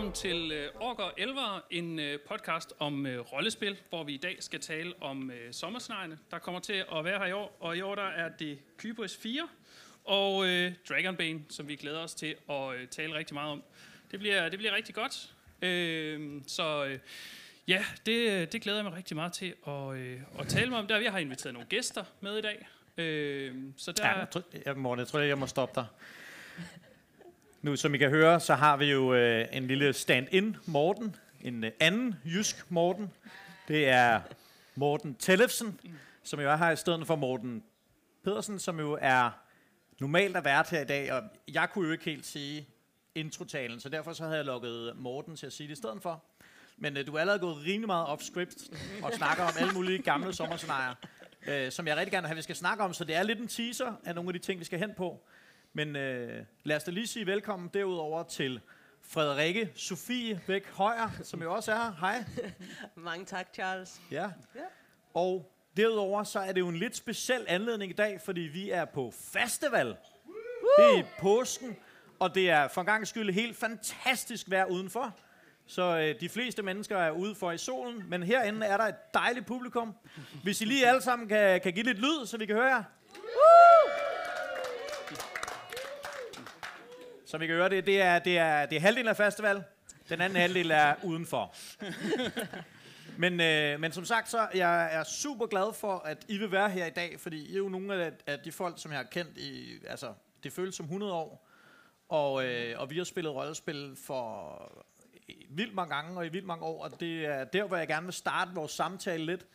Velkommen til Orker og Elver, en podcast om rollespil, hvor vi i dag skal tale om sommersneglene, der kommer til at være her i år. Og i år der er det Kypris 4 og Dragonbane, som vi glæder os til at tale rigtig meget om. Det bliver rigtig godt, ja, det glæder jeg mig rigtig meget til at tale med om. Vi har inviteret nogle gæster med i dag. Morten, jeg tror, jeg må stoppe dig. Nu, som I kan høre, så har vi jo en lille stand-in Morten, en anden jysk Morten. Det er Morten Tellefsen, som jo er her i stedet for Morten Pedersen, som jo er normalt at være her i dag. Og jeg kunne jo ikke helt sige introtalen, så derfor så havde jeg lukket Morten til at sige det i stedet for. Men du er allerede gået rimelig meget off-script og snakker om alle mulige gamle sommerscenarier, som jeg rigtig gerne vil have, vi skal snakke om. Så det er lidt en teaser af nogle af de ting, vi skal hen på. Men lad os da lige sige velkommen derudover til Frederikke Sofie Bæk Højer, som jo også er her. Hej. Mange tak, Charles. Ja. Og derudover så er det jo en lidt speciel anledning i dag, fordi vi er på festival. Det er i påsken, og det er for en gang skyld helt fantastisk vejr udenfor. Så de fleste mennesker er ude for i solen, men herinde er der et dejligt publikum. Hvis I lige alle sammen kan give lidt lyd, så vi kan høre jer. Som I kan høre, det er halvdelen af festival, den anden halvdel er udenfor. Men som sagt, så jeg er super glad for, at I vil være her i dag, fordi I er jo nogle af de folk, som jeg har kendt i, altså det føles som 100 år, og vi har spillet rollespil for vildt mange gange og i vildt mange år, og det er der, hvor jeg gerne vil starte vores samtale lidt.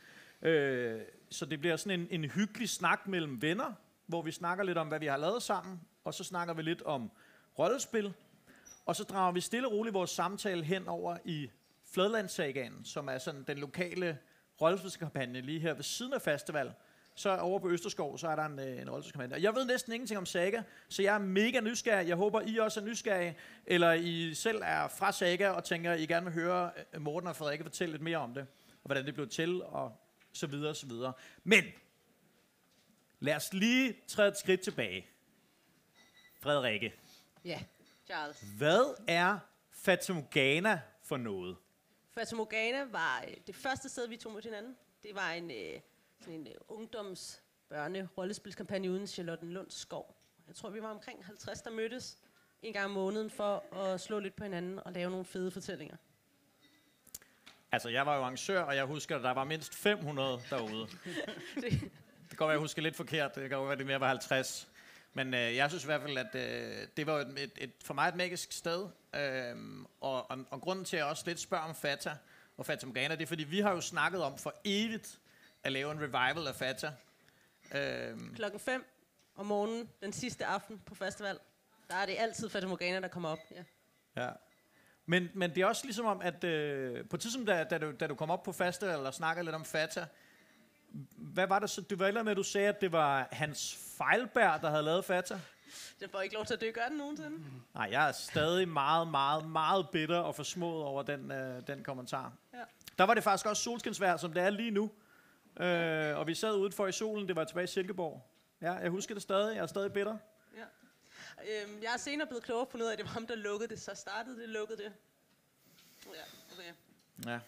Så det bliver sådan en hyggelig snak mellem venner, hvor vi snakker lidt om, hvad vi har lavet sammen, og så snakker vi lidt om rollespil, og så drager vi stille og roligt vores samtale hen over i Fladlandssagaen, som er sådan den lokale rollespilskampagne lige her ved siden af festival. Så over på Østerskov, så er der en rollespilskampagne. Og jeg ved næsten ingenting om Saga, så jeg er mega nysgerrig. Jeg håber, I også er nysgerrige, eller I selv er fra Saga og tænker, I gerne vil høre Morten og Frederikke fortælle lidt mere om det, og hvordan det blev til, og så videre og så videre. Men lad os lige træde et skridt tilbage. Frederikke. Ja, Charles. Hvad er Fata Morgana for noget? Fata Morgana var det første sted, vi tog mod hinanden. Det var sådan en ungdomsbørne-rollespilskampagne uden Charlottenlund Skov. Jeg tror, vi var omkring 50, der mødtes en gang om måneden for at slå lidt på hinanden og lave nogle fede fortællinger. Altså, jeg var jo arrangør, og jeg husker, at der var mindst 500 derude. Det kan godt være, jeg husker lidt forkert. Det kan godt være, det mere var 50. Men jeg synes i hvert fald, at det var for mig et magisk sted. Og grunden til, at jeg også lidt spørger om Fata og Fata Morgana, det er, fordi vi har jo snakket om for evigt at lave en revival af Fata. Klokken 5 om morgenen, den sidste aften på festival, der er det altid Fata Morgana, der kommer op. Ja. Men det er også ligesom om, at på tidspunkt, da du kom op på festival og snakkede lidt om Fata, hvad var det så? Det var eller med, at du sagde, at det var Hans Fejlbær, der havde lavet Fata. Den får ikke lov til at gøre den nogensinde. Nej, jeg er stadig meget, meget, meget bitter og forsmået over den kommentar. Ja. Der var det faktisk også solskinsvejr, som det er lige nu. Og vi sad udenfor i solen, det var tilbage i Silkeborg. Ja, jeg husker det stadig, jeg er stadig bitter. Ja. Jeg er senere blevet klogere på noget af, at det var ham, der lukkede det. Så startede det, lukkede det. Ja, okay. Ja.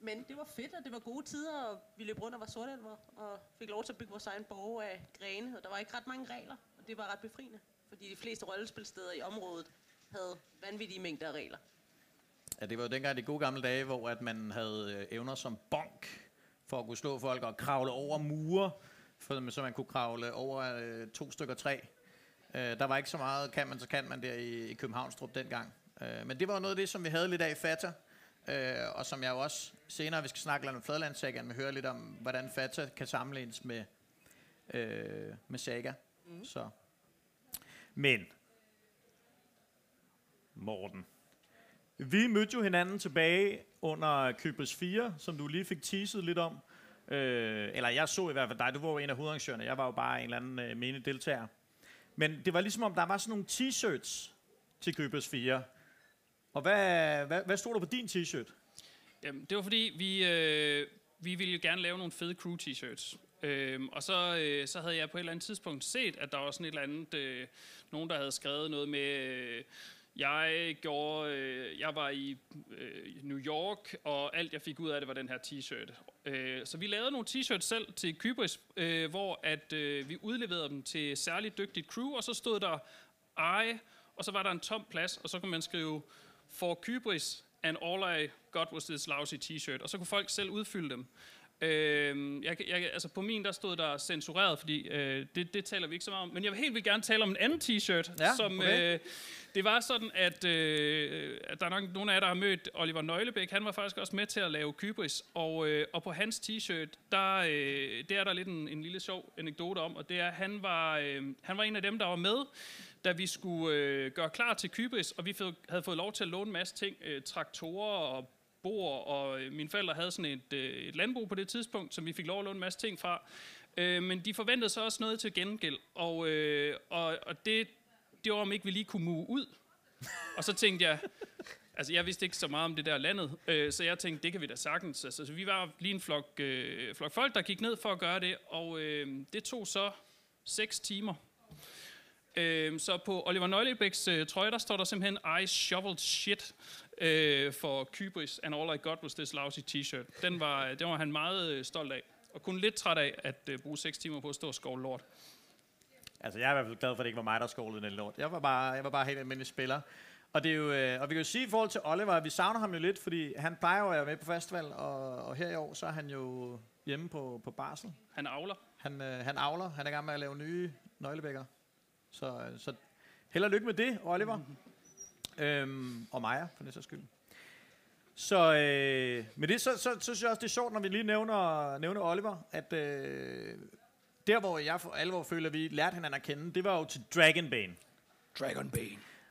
Men det var fedt, og det var gode tider, og vi løb rundt og var sortelver, og fik lov til at bygge vores egen borg af grene, og der var ikke ret mange regler, og det var ret befriende, fordi de fleste rollespilsteder i området havde vanvittige mængder af regler. Ja, det var jo dengang de gode gamle dage, hvor at man havde evner som bonk, for at kunne slå folk og kravle over mure, så man kunne kravle over 2 stykker træ. Der var ikke så meget, kan man der i Københavnstrup dengang. Men det var noget af det, som vi havde lidt af i Fata. Og som jeg også senere, vi skal snakke lidt om Fladlandssagaen, men høre lidt om, hvordan Fata kan sammenlignes med Saga. Mm. Så. Men, Morten, vi mødte jo hinanden tilbage under Købes 4, som du lige fik teaset lidt om. Eller jeg så i hvert fald dig, du var jo en af hovedarrangørerne, jeg var jo bare en eller anden menig deltager. Men det var ligesom om, der var sådan nogle t-shirts til Købes 4. Og hvad stod der på din t-shirt? Jamen, det var fordi, vi ville jo gerne lave nogle fede crew-t-shirts. Og så havde jeg på et eller andet tidspunkt set, at der var sådan et eller andet, nogen der havde skrevet noget med Jeg var i New York, og alt jeg fik ud af det var den her t-shirt. Så vi lavede nogle t-shirts selv til Kypris, hvor at vi udleverede dem til særligt dygtigt crew, og så stod der I, og så var der en tom plads, og så kunne man skrive for Kypris, and all I got was this lousy t-shirt, og så kunne folk selv udfylde dem. Altså på min der stod der censureret, fordi det taler vi ikke så meget om. Men jeg vil helt vildt gerne tale om en anden t-shirt, ja, som okay. Det var sådan, at der er nok nogen af jer, der har mødt Oliver Nøglebæk. Han var faktisk også med til at lave Kypris, og på hans t-shirt der er der lidt en lille sjov anekdote om, og det er, at han var en af dem, der var med, da vi skulle gøre klar til Kypris, og vi havde fået lov til at låne en masse ting, traktorer og og mine forældre havde sådan et landbrug på det tidspunkt, som vi fik lov at låne en masse ting fra. Men de forventede så også noget til gengæld, og det var, om ikke vi lige kunne move ud. Og så tænkte jeg, altså jeg vidste ikke så meget om det der landet, så jeg tænkte, det kan vi da sagtens. Altså, vi var lige en flok folk, der gik ned for at gøre det, og det tog så 6 timer. Så på Oliver Nøglebæks trøje, der står der simpelthen, I shoveled shit for Kypris, and all I got was this lousy t-shirt. Den var han meget stolt af, og kun lidt træt af at bruge 6 timer på at stå og skovle lort. Altså jeg er i hvert fald glad for, at det ikke var mig, der skovlede den lort. Jeg var bare helt almindelig spiller. Og det er jo, og vi kan jo sige i forhold til Oliver, at vi savner ham jo lidt, fordi han plejer jo at være med på festival, og her i år, så er han jo hjemme på barsel. Han avler. Han avler. Han er i gang med at lave nye nøglebækker. Så held og lykke med det, Oliver. Mm-hmm. Og Maja, for den sags skyld. Så med det, så synes jeg også, det er sjovt, når vi lige nævner Oliver, at der, hvor jeg for alvor føler, at vi lærte hinanden at kende, det var jo til Dragonbane.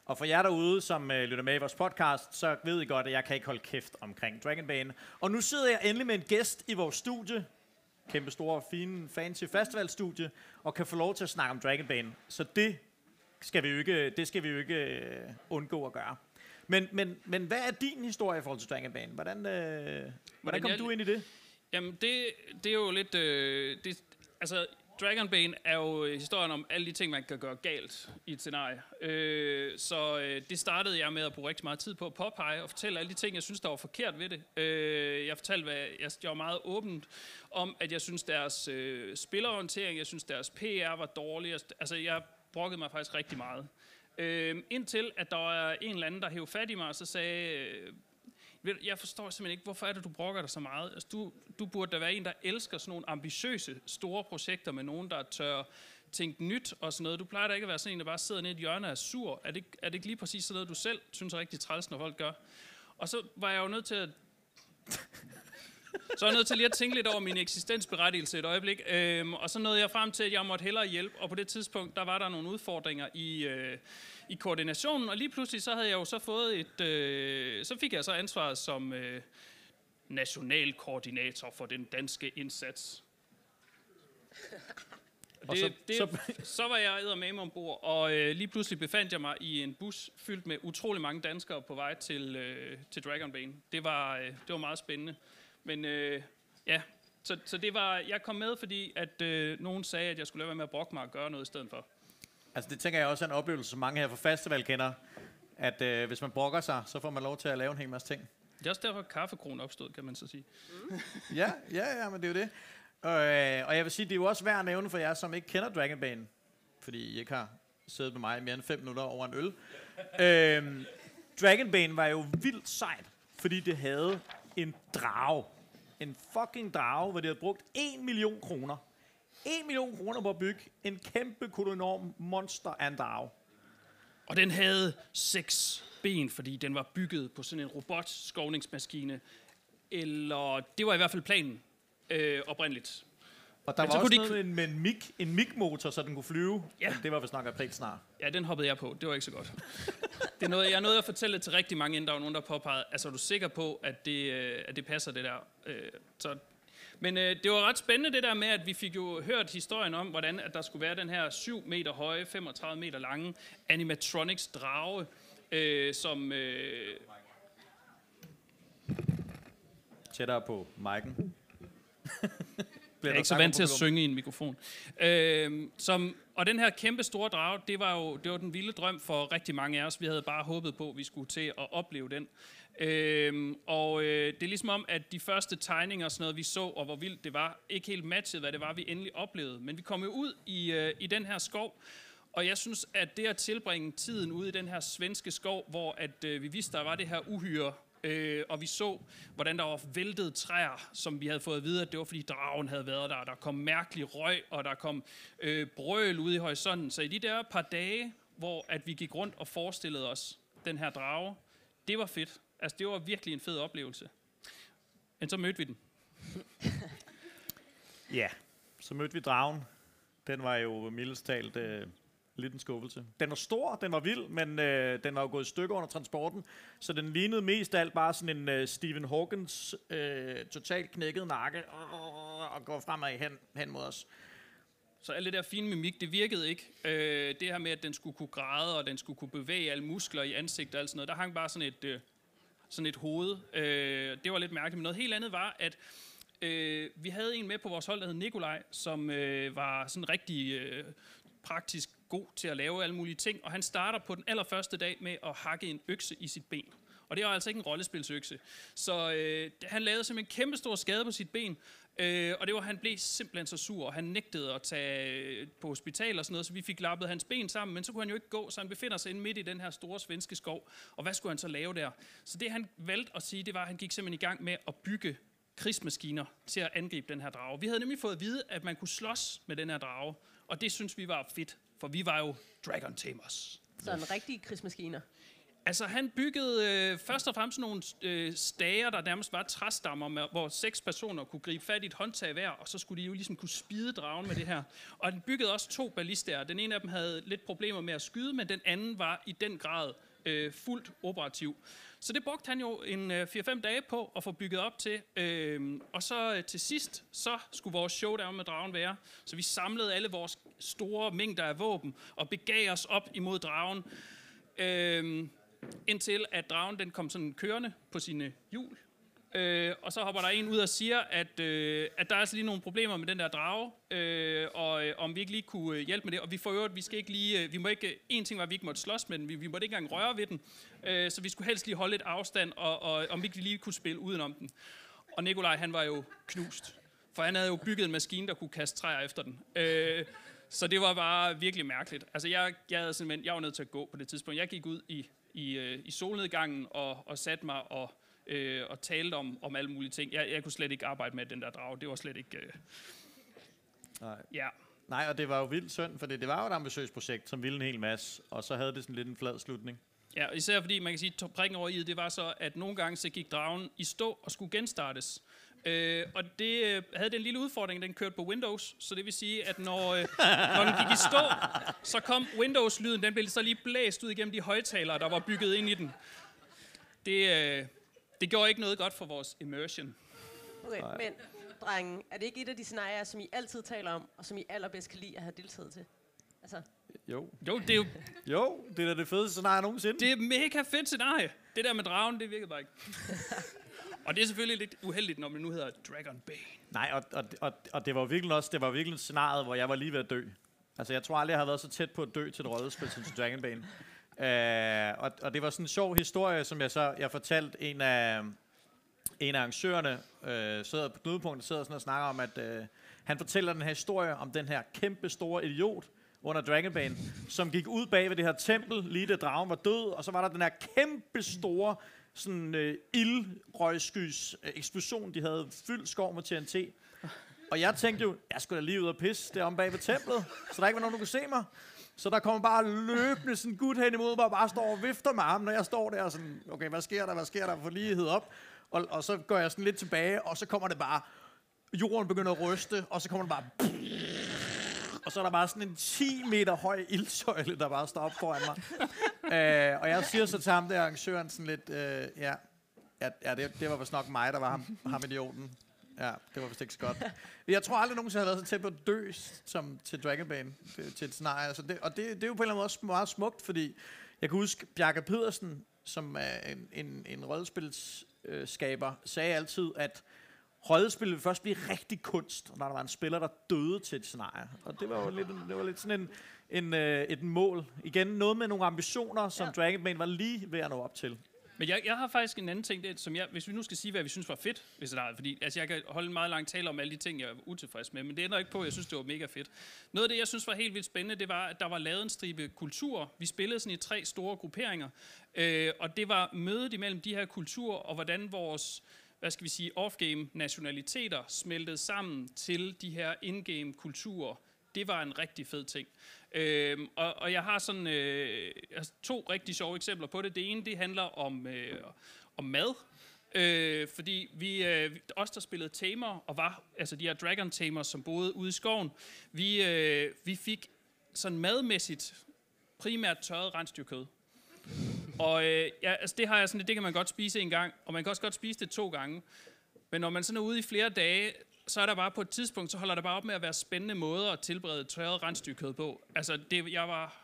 Og for jer derude, som lytter med i vores podcast, så ved I godt, at jeg kan ikke holde kæft omkring Dragonbane. Og nu sidder jeg endelig med en gæst i vores studie, kæmpe store, fine, fancy festivalstudie, og kan få lov til at snakke om Dragonbane. Så det skal vi jo ikke undgå at gøre. Men hvad er din historie i forhold til Dragonbane? Hvordan kom du ind i det? Jamen, det er jo lidt... altså, Dragonbane er jo historien om alle de ting, man kan gøre galt i et scenarie. Så det startede jeg med at bruge rigtig meget tid på at påpege og fortælle alle de ting, jeg synes, der var forkert ved det. Jeg fortalte, jeg var meget åbent om, at jeg synes, deres spillerorientering, jeg synes, deres PR var dårlig. Altså, jeg brokkede mig faktisk rigtig meget. Indtil, at der var en eller anden, der hævde fat i mig, og så sagde... Jeg forstår simpelthen ikke, hvorfor er det, du brokker dig så meget? Altså, du burde da være en, der elsker sådan nogle ambitiøse, store projekter med nogen, der tør tænke nyt og sådan noget. Du plejer da ikke at være sådan en, der bare sidder nede i et hjørne og er sur. Er det ikke lige præcis sådan noget, du selv synes er rigtig træls, når folk gør? Og så var jeg jo nødt til at... Så er jeg nødt til lige at tænke lidt over min eksistensberettigelse et øjeblik. Og så nåede jeg frem til, at jeg måtte hellere hjælpe. Og på det tidspunkt, der var der nogle udfordringer i koordinationen. Og lige pludselig, så havde jeg jo så fået så fik jeg så ansvaret som nationalkoordinator for den danske indsats. Så var jeg eddermame ombord, og lige pludselig befandt jeg mig i en bus fyldt med utrolig mange danskere på vej til Dragonbane. Det var meget spændende. Men så det var, jeg kom med, fordi at nogen sagde, at jeg skulle lade være med at brokke mig og gøre noget i stedet for. Altså det tænker jeg også er en oplevelse, som mange her fra festival kender, at hvis man brokker sig, så får man lov til at lave en hel masse ting. Det er også derfor, at kaffekronen opstod, kan man så sige. Mm. ja, men det er jo det. Og jeg vil sige, det er jo også værd at nævne for jer, som ikke kender Dragonbane, fordi I ikke har siddet med mig mere end 5 minutter over en øl. Dragonbane var jo vildt sejt, fordi det havde en drage. En fucking drage, hvor de havde brugt 1 million kroner. 1 million kroner på at bygge en kæmpe kolonorm monster af en drage. Og den havde 6 ben, fordi den var bygget på sådan en robotskovningsmaskine. Eller det var i hvert fald planen oprindeligt. Og der var også noget med en MiG-motor, så den kunne flyve. Ja. Det var vist nok april snart. Ja, den hoppede jeg på. Det var ikke så godt. Det er noget, jeg nåede at fortælle til rigtig mange, inden der var nogen, der påpegede, altså er du sikker på, at det passer det der? Men det var ret spændende det der med, at vi fik jo hørt historien om, hvordan at der skulle være den her 7 meter høje, 35 meter lange animatronics-drage, som... Tættere på mic'en. Jeg er ikke så vant til at synge i en mikrofon. Som Og den her kæmpe store drage, det var den vilde drøm for rigtig mange af os. Vi havde bare håbet på, at vi skulle til at opleve den. Det er ligesom om, at de første tegninger og sådan noget, vi så, og hvor vildt det var, ikke helt matchede, hvad det var, vi endelig oplevede. Men vi kom jo ud i den her skov, og jeg synes, at det at tilbringe tiden ude i den her svenske skov, hvor at, vi vidste, der var det her uhyre, og vi så, hvordan der var væltede træer, som vi havde fået at vide, at det var, fordi dragen havde været der. Der kom mærkelig røg, og der kom brøl ude i horisonten. Så i de der par dage, hvor at vi gik rundt og forestillede os den her drage, det var fedt. Altså, det var virkelig en fed oplevelse. Men så mødte vi den. Ja, så mødte vi dragen. Den var jo mildest talt lidt en skuffelse. Den var stor, den var vild, men den var jo gået i stykker under transporten, så den lignede mest af alt bare sådan en Stephen Hawkins totalt knækket nakke og går fremad hen mod os. Så alt det der fine mimik, det virkede ikke. Det her med, at den skulle kunne græde, og den skulle kunne bevæge alle muskler i ansigtet og alt sådan noget, der hang bare sådan et hoved. Det var lidt mærkeligt, men noget helt andet var, at vi havde en med på vores hold, der hed Nikolaj, som var sådan rigtig praktisk god til at lave alle mulige ting, og han starter på den allerførste dag med at hakke en økse i sit ben. Og det var altså ikke en rollespilsøkse. Så han lavede simpelthen en kæmpe stor skade på sit ben, og det var, han blev simpelthen så sur, og han nægtede at tage på hospital og sådan noget, så vi fik lappet hans ben sammen, men så kunne han jo ikke gå, så han befinder sig inde midt i den her store svenske skov, og hvad skulle han så lave der? Så det, han valgte at sige, det var, at han gik simpelthen i gang med at bygge krigsmaskiner til at angribe den her drage. Vi havde nemlig fået at vide, at man kunne slås med den her drage, og det synes vi var fedt, for vi var jo Dragon Tamers. Sådan rigtige krigsmaskiner. Altså, han byggede først og fremmest nogle stager, der nærmest var træstammer, med, hvor 6 personer kunne gribe fat i et håndtag hver, og så skulle de jo ligesom kunne spide dragen med det her. Og den byggede også 2 ballister. Den ene af dem havde lidt problemer med at skyde, men den anden var i den grad fuldt operativ. Så det brugte han jo en 4-5 dage på at få bygget op til. Og så til sidst, så skulle vores showdown med dragen være. Så vi samlede alle vores store mængder af våben og begav os op imod dragen. Indtil at dragen den kom sådan kørende på sine hjul. Og så hopper der en ud og siger, at der er altså lige nogle problemer med den der drage, og om vi ikke lige kunne hjælpe med det. Og vi forøvrigt, at vi skal ikke lige, vi må ikke, en ting var, at vi ikke måtte slås med den, vi måtte ikke engang røre ved den, så vi skulle helst lige holde lidt afstand, og om vi ikke lige kunne spille udenom den. Og Nikolaj, han var jo knust, for han havde jo bygget en maskine, der kunne kaste træer efter den. Så det var bare virkelig mærkeligt. Altså, jeg var nødt til at gå på det tidspunkt. Jeg gik ud i solnedgangen og satte mig og talte om alle mulige ting. Jeg kunne slet ikke arbejde med den der drage. Det var slet ikke... Nej. Ja. Nej, og det var jo vildt synd, for det var jo et ambitiøst projekt, som ville en hel masse, og så havde det sådan lidt en flad slutning. Ja, især fordi, man kan sige, at prikken over i det var så, at nogle gange så gik dragen i stå og skulle genstartes. Og det havde den lille udfordring, den kørte på Windows, så det vil sige, at når den gik i stå, så kom Windows-lyden, den blev så lige blæst ud igennem de højtalere, der var bygget ind i den. Det gjorde ikke noget godt for vores immersion. Okay, men drengen, er det ikke et af de scenarier, som I altid taler om, og som I allerbedst kan lide at have deltaget til? Altså. Jo, det er jo... jo, det er da det fedeste scenarie nogensinde. Det er et mega fedt scenarie. Det der med dragen, det virkede bare ikke. Og det er selvfølgelig lidt uheldigt, når man nu hedder Dragonbane. Nej, og det var virkelig også, det var virkelig et scenarie, hvor jeg var lige ved at dø. Altså, jeg tror aldrig, jeg havde været så tæt på at dø til et rollespil som til Dragonbane. Og det var sådan en sjov historie, som jeg fortalte en af arrangørerne, sidder på knudepunktet, sidder sådan og snakker om, at han fortæller den her historie om den her kæmpe store idiot under Dragonbane, som gik ud bag ved det her tempel, lige da dragen var død, og så var der den her kæmpe store sådan ildrøgskys eksplosion, de havde fyldt skov med TNT. Og jeg tænkte jo, jeg skulle da lige ud og pisse der om bag ved templet, så der ikke var nogen, der kunne se mig. Så der kommer bare løbende sådan en gut hen imod mig, og bare står og vifter med armen, når jeg står der og sådan, okay, hvad sker der, for lige hed op. Og så går jeg sådan lidt tilbage, og så kommer det bare, jorden begynder at ryste, og så kommer det bare, og så er der bare sådan en 10 meter høj ildsøjle, der bare står op foran mig. Og jeg siger så til ham der, arrangøren, sådan lidt, det var vist nok mig, der var ham idioten. Ja, det var vist ikke så godt. Jeg tror aldrig nogensinde, jeg har været så tæt på at dø som til Dragonbane, til et scenarie. Så det er jo på en eller anden måde også meget smukt, fordi jeg kan huske, Bjarke Pedersen, som er en rollespilsskaber, sagde altid, at rollespil vil først blive rigtig kunst, når der var en spiller, der døde til et scenarie. Og det var jo lidt, det var lidt sådan et mål. Igen, noget med nogle ambitioner, som Dragonbane var lige ved at nå op til. Men jeg har faktisk en anden ting, det, som jeg, hvis vi nu skal sige, hvad vi synes var fedt, hvis der, fordi altså jeg kan holde en meget lang tale om alle de ting, jeg er utilfreds med, men det ender ikke på, at jeg synes, det var mega fedt. Noget af det, jeg synes var helt vildt spændende, det var, at der var lavet en stribe kulturer. Vi spillede sådan i 3 store grupperinger, og det var mødet imellem de her kulturer, og hvordan vores, hvad skal vi sige, off-game nationaliteter smeltede sammen til de her in-game kulturer. Det var en rigtig fed ting. Og jeg har sådan 2 rigtig sjove eksempler på det. Det ene, det handler om mad. Fordi vi også der spillede tamer, og var altså de her dragon tamer, som boede ude i skoven. Vi fik sådan madmæssigt primært tørret rensdyrkød. Og altså det har jeg sådan, det kan man godt spise en gang, og man kan også godt spise det 2 gange. Men når man sådan er ude i flere dage, så er der bare på et tidspunkt, så holder der bare op med at være spændende måder at tilberede tørret rensdyrkød på. Altså,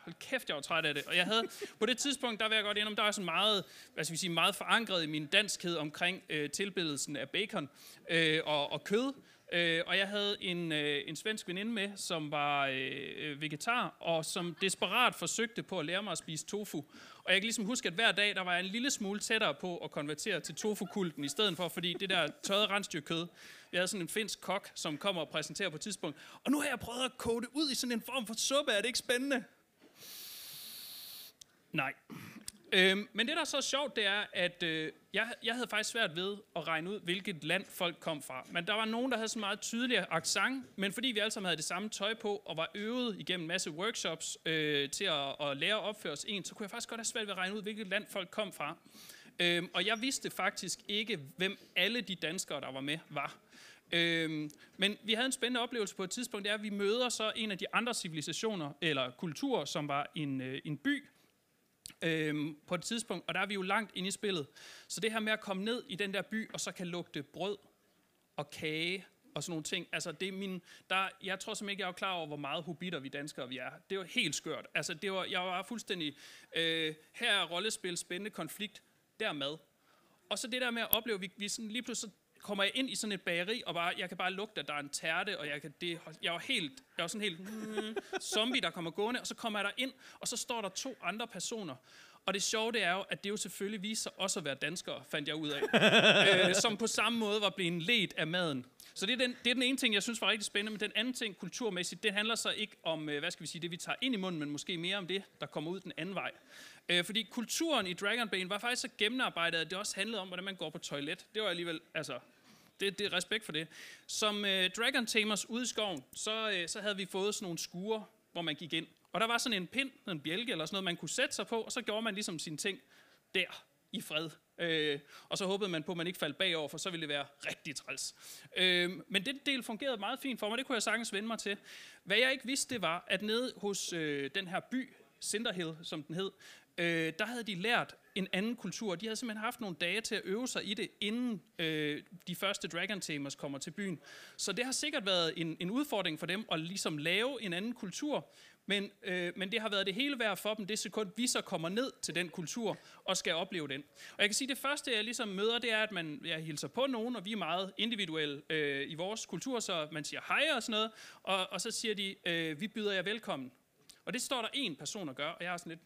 hold kæft, jeg var træt af det. Og jeg havde, på det tidspunkt, der vil jeg godt indrømme, der er sådan meget, hvad skal vi sige, meget forankret i min danskhed omkring tilbedelsen af bacon og kød. Og jeg havde en svensk veninde med, som var vegetar, og som desperat forsøgte på at lære mig at spise tofu. Og jeg kan ligesom huske, at hver dag, der var jeg en lille smule tættere på at konvertere til tofu-kulten i stedet for, fordi det der tørrede rensdyrkød, jeg havde sådan en finsk kok, som kommer og præsenterer på et tidspunkt, og nu har jeg prøvet at koge det ud i sådan en form for suppe, er det ikke spændende? Nej. Men det, der er så sjovt, det er, at jeg havde faktisk svært ved at regne ud, hvilket land folk kom fra. Men der var nogen, der havde så meget tydeligere accent, men fordi vi alle sammen havde det samme tøj på, og var øvet igennem en masse workshops til at lære at opføre os så kunne jeg faktisk godt have svært ved at regne ud, hvilket land folk kom fra. Og jeg vidste faktisk ikke, hvem alle de danskere, der var med, var. Men vi havde en spændende oplevelse på et tidspunkt, det er, at vi møder så en af de andre civilisationer, eller kulturer, som var en by, på et tidspunkt, og der er vi jo langt inde i spillet. Så det her med at komme ned i den der by, og så kan lugte brød og kage og sådan nogle ting, altså det er jeg tror simpelthen ikke, jeg er klar over, hvor meget hobitter vi danskere vi er. Det var helt skørt. Altså jeg var fuldstændig, her er rollespil, spændende konflikt, der mad. Og så det der med at opleve, vi sådan lige pludselig kommer jeg ind i sådan et bageri, og jeg kan bare lugte, at der er en tærte, og jeg var sådan helt zombie, der kommer gående, og så kommer jeg der ind, og så står der 2 andre personer. Og det sjove, det er jo, at det jo selvfølgelig viste sig også at være danskere, fandt jeg ud af, som på samme måde var blevet ledt af maden. Så det er den ene ting, jeg synes var rigtig spændende, men den anden ting, kulturmæssigt, det handler så ikke om, hvad skal vi sige, det vi tager ind i munden, men måske mere om det, der kommer ud den anden vej. Fordi kulturen i Dragonbane var faktisk så gennemarbejdet, at det også handlede om, hvordan man går på toilet. Det var alligevel, altså, det er respekt for det. Som Dragon Tamers ude i skoven, så havde vi fået sådan nogle skure, hvor man gik ind. Og der var sådan en pind, en bjælke eller sådan noget, man kunne sætte sig på, og så gjorde man ligesom sine ting der i fred. Og så håbede man på, at man ikke faldt bagover, for så ville det være rigtig træls. Men den del fungerede meget fint for mig, det kunne jeg sagtens vende mig til. Hvad jeg ikke vidste, det var, at nede hos den her by, Sinderhill, som den hed, der havde de lært en anden kultur. De havde simpelthen haft nogle dage til at øve sig i det, inden de første Dragon Tamers kommer til byen. Så det har sikkert været en udfordring for dem at ligesom lave en anden kultur, men det har været det hele værd for dem, det sekund, vi så kommer ned til den kultur og skal opleve den. Og jeg kan sige, at det første, jeg ligesom møder, det er, at jeg hilser på nogen, og vi er meget individuelle i vores kultur, så man siger hej og sådan noget, og så siger de, vi byder jer velkommen. Og det står der en person at gøre, og jeg er sådan lidt,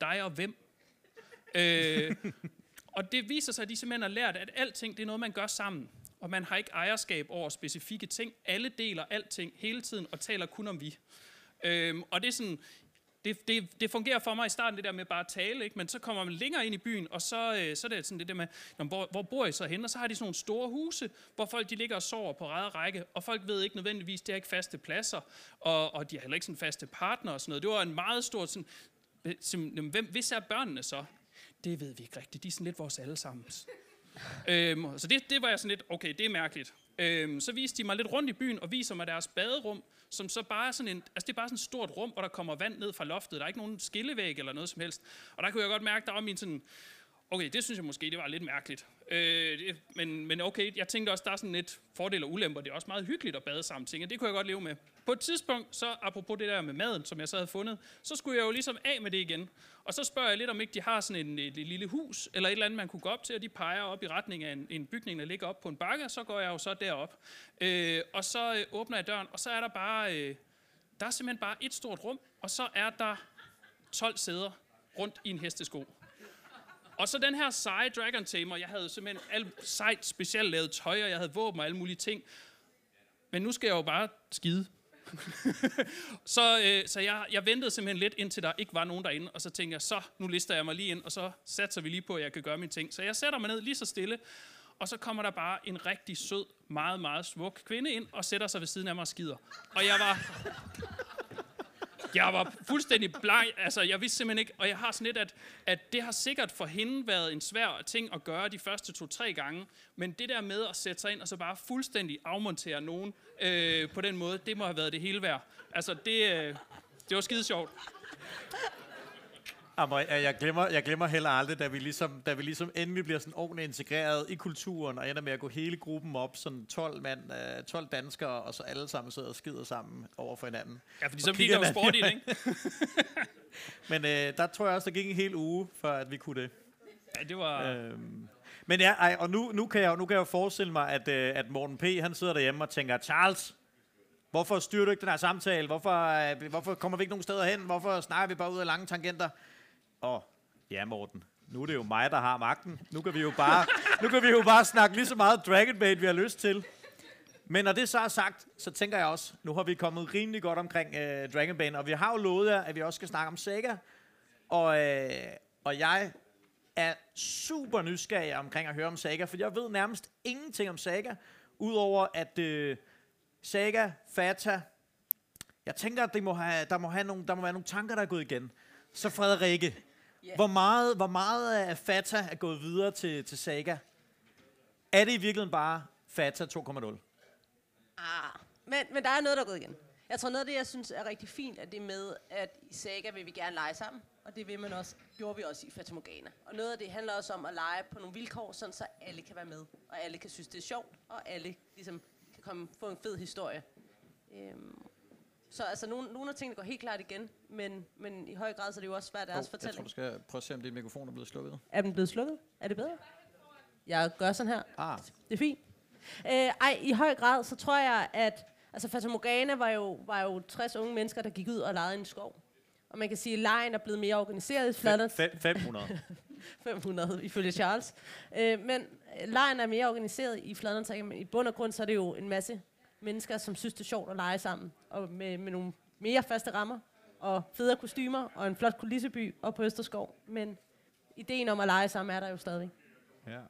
dig og hvem? Og det viser sig, at de simpelthen har lært, at alting, det er noget, man gør sammen. Og man har ikke ejerskab over specifikke ting. Alle deler alting hele tiden, og taler kun om vi. Og det er sådan, det fungerer for mig i starten, det der med bare at tale, ikke? Men så kommer man længere ind i byen, og så er det sådan det der med, hvor bor I så henne? Og så har de sådan nogle store huse, hvor folk de ligger og sover på ræd og række, og folk ved ikke nødvendigvis, det er ikke faste pladser, og de har heller ikke sådan faste partner og sådan noget. Det var en meget stor sådan, hvis er børnene så? Det ved vi ikke rigtigt, de er sådan lidt vores allesammens. Så det var jeg sådan lidt, okay, det er mærkeligt. Så viste de mig lidt rundt i byen og viser mig deres baderum, som så bare er sådan altså det er bare sådan et stort rum, hvor der kommer vand ned fra loftet. Der er ikke nogen skillevæg eller noget som helst. Og der kunne jeg godt mærke, der var min sådan, okay, det synes jeg måske, det var lidt mærkeligt. Men okay, jeg tænkte også, der er sådan lidt fordele og ulemper. Det er også meget hyggeligt at bade sammen ting, og det kunne jeg godt leve med. På et tidspunkt, så apropos det der med maden, som jeg så havde fundet, så skulle jeg jo ligesom af med det igen. Og så spørger jeg lidt, om ikke de har sådan et lille hus, eller et eller andet, man kunne gå op til, og de peger op i retning af en bygning, der ligger op på en bakke, og så går jeg jo så derop. Og så åbner jeg døren, og så er der bare... der er simpelthen bare et stort rum, og så er der 12 sæder rundt i en hestesko. Og så den her seje dragon tamer, jeg havde simpelthen alt sejt specielt lavet tøj, og jeg havde våben og alle mulige ting. Men nu skal jeg jo bare skide. så jeg ventede simpelthen lidt, indtil der ikke var nogen derinde, og så tænkte jeg, så nu lister jeg mig lige ind, og så satser vi lige på, at jeg kan gøre mine ting. Så jeg sætter mig ned lige så stille, og så kommer der bare en rigtig sød, meget, meget smuk kvinde ind, og sætter sig ved siden af mig og skider. Og jeg var fuldstændig bleg, altså jeg vidste simpelthen ikke, og jeg har sådan lidt, at det har sikkert for hende været en svær ting at gøre de første 2-3 gange, men det der med at sætte sig ind og så bare fuldstændig afmontere nogen på den måde, det må have været det hele værd. Altså det var skide sjovt. Jeg glemmer heller aldrig, da vi ligesom endelig bliver sådan ordentligt integreret i kulturen, og ender med at gå hele gruppen op, sådan 12 mand, 12 danskere, og så alle sammen sidder og skider sammen over for hinanden. Ja, fordi så bliver der jo sport i det, ikke? Men der tror jeg også, der gik en hel uge, for at vi kunne det. Ja, det var... Men ja, og nu kan jeg jo forestille mig, at Morten P., han sidder derhjemme og tænker, Charles... Hvorfor styrer du ikke den her samtale? Hvorfor kommer vi ikke nogen steder hen? Hvorfor snakker vi bare ud af lange tangenter? Ja, Morten. Nu er det jo mig, der har magten. Nu kan vi jo bare snakke lige så meget Dragonbane, vi har lyst til. Men når det så er sagt, så tænker jeg også, nu har vi kommet rimelig godt omkring Dragonbane, og vi har jo lovet jer, at vi også skal snakke om Sega. Og jeg er super nysgerrig omkring at høre om Sega, for jeg ved nærmest ingenting om Sega, udover at... Sega, Fata. Jeg tænker, at der må være nogle tanker, der er gået igen. Så Frederikke, yeah. Hvor meget af Fata er gået videre til Sega? Er det i virkeligheden bare Fata 2.0? Men der er noget, der er gået igen. Jeg tror, noget af det, jeg synes er rigtig fint, er det med, at i Sega vil vi gerne lege sammen. Og det vil man også, gjorde vi også i Fata Morgana. Og noget af det handler også om at lege på nogle vilkår, sådan så alle kan være med. Og alle kan synes, det er sjovt. Og alle ligesom... få en fed historie. Så altså, nogle af tingene går helt klart igen, men i høj grad så er det jo også svært deres fortælling. Jeg tror, du skal prøve at se, om det mikrofon er blevet slukket. Er den blevet slukket? Er det bedre? Jeg gør sådan her. Det er fint. I høj grad så tror jeg, at altså, Fata Morgana var jo 60 unge mennesker, der gik ud og legede i en skov. Og man kan sige, at lejen er blevet mere organiseret i Fladlands. 500. 500, ifølge Charles. Men lejen er mere organiseret i Fladlandssagen, men i bund og grund så er det jo en masse mennesker, som synes, det er sjovt at lege sammen. Og med nogle mere faste rammer, og federe kostymer, og en flot kulisseby, og på Østerskov. Men ideen om at lege sammen er der jo stadig. Ja.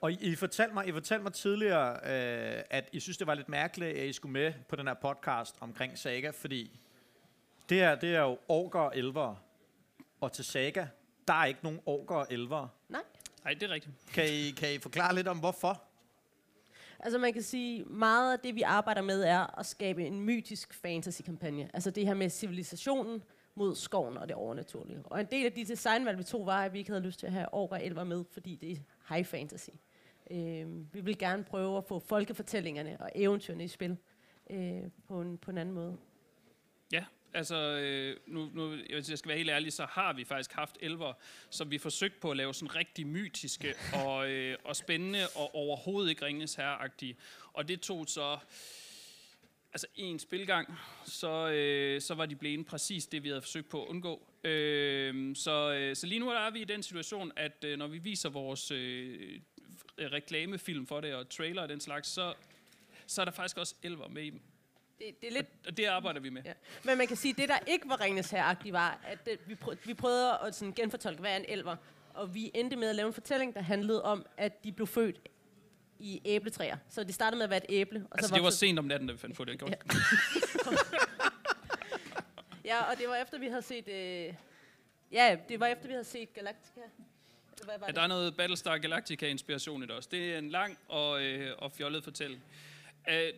Og I fortalte mig tidligere, at I synes, det var lidt mærkeligt, at I skulle med på den her podcast omkring Saga, fordi... Det er jo orker og elvere. Og til Saga, der er ikke nogen orker og elvere. Nej, det er rigtigt. Kan I forklare lidt om hvorfor? Altså man kan sige, meget af det vi arbejder med er at skabe en mytisk fantasy-kampagne. Altså det her med civilisationen mod skoven og det overnaturlige. Og en del af de designvalg vi tog var, at vi ikke havde lyst til at have orker og elvere med, fordi det er high fantasy. Vi vil gerne prøve at få folkefortællingerne og eventyrene i spil på en anden måde. Ja. Altså, nu, hvis jeg skal være helt ærlig, så har vi faktisk haft elver, som vi forsøgte på at lave sådan rigtig mytiske og spændende og overhovedet ikke Ringenes Herre-agtige. Og det tog så... Altså, en spilgang, så var de blevet præcis det, vi havde forsøgt på at undgå. Så lige nu er vi i den situation, at når vi viser vores reklamefilm for det og trailer og den slags, så er der faktisk også elver med i dem. Det er lidt... Og det arbejder vi med. Ja. Men man kan sige, at det, der ikke var Ringenes Herre-agtigt, var, at vi prøvede at sådan genfortolke, hvad er en elver? Og vi endte med at lave en fortælling, der handlede om, at de blev født i æbletræer. Så de startede med at være et æble. Og altså, så det var sent om natten, da vi fandt på det. Ja. Ja, og det var efter, vi havde set... Galactica. Ja, der er noget Battlestar Galactica-inspiration i det også. Det er en lang og fjollet fortælling.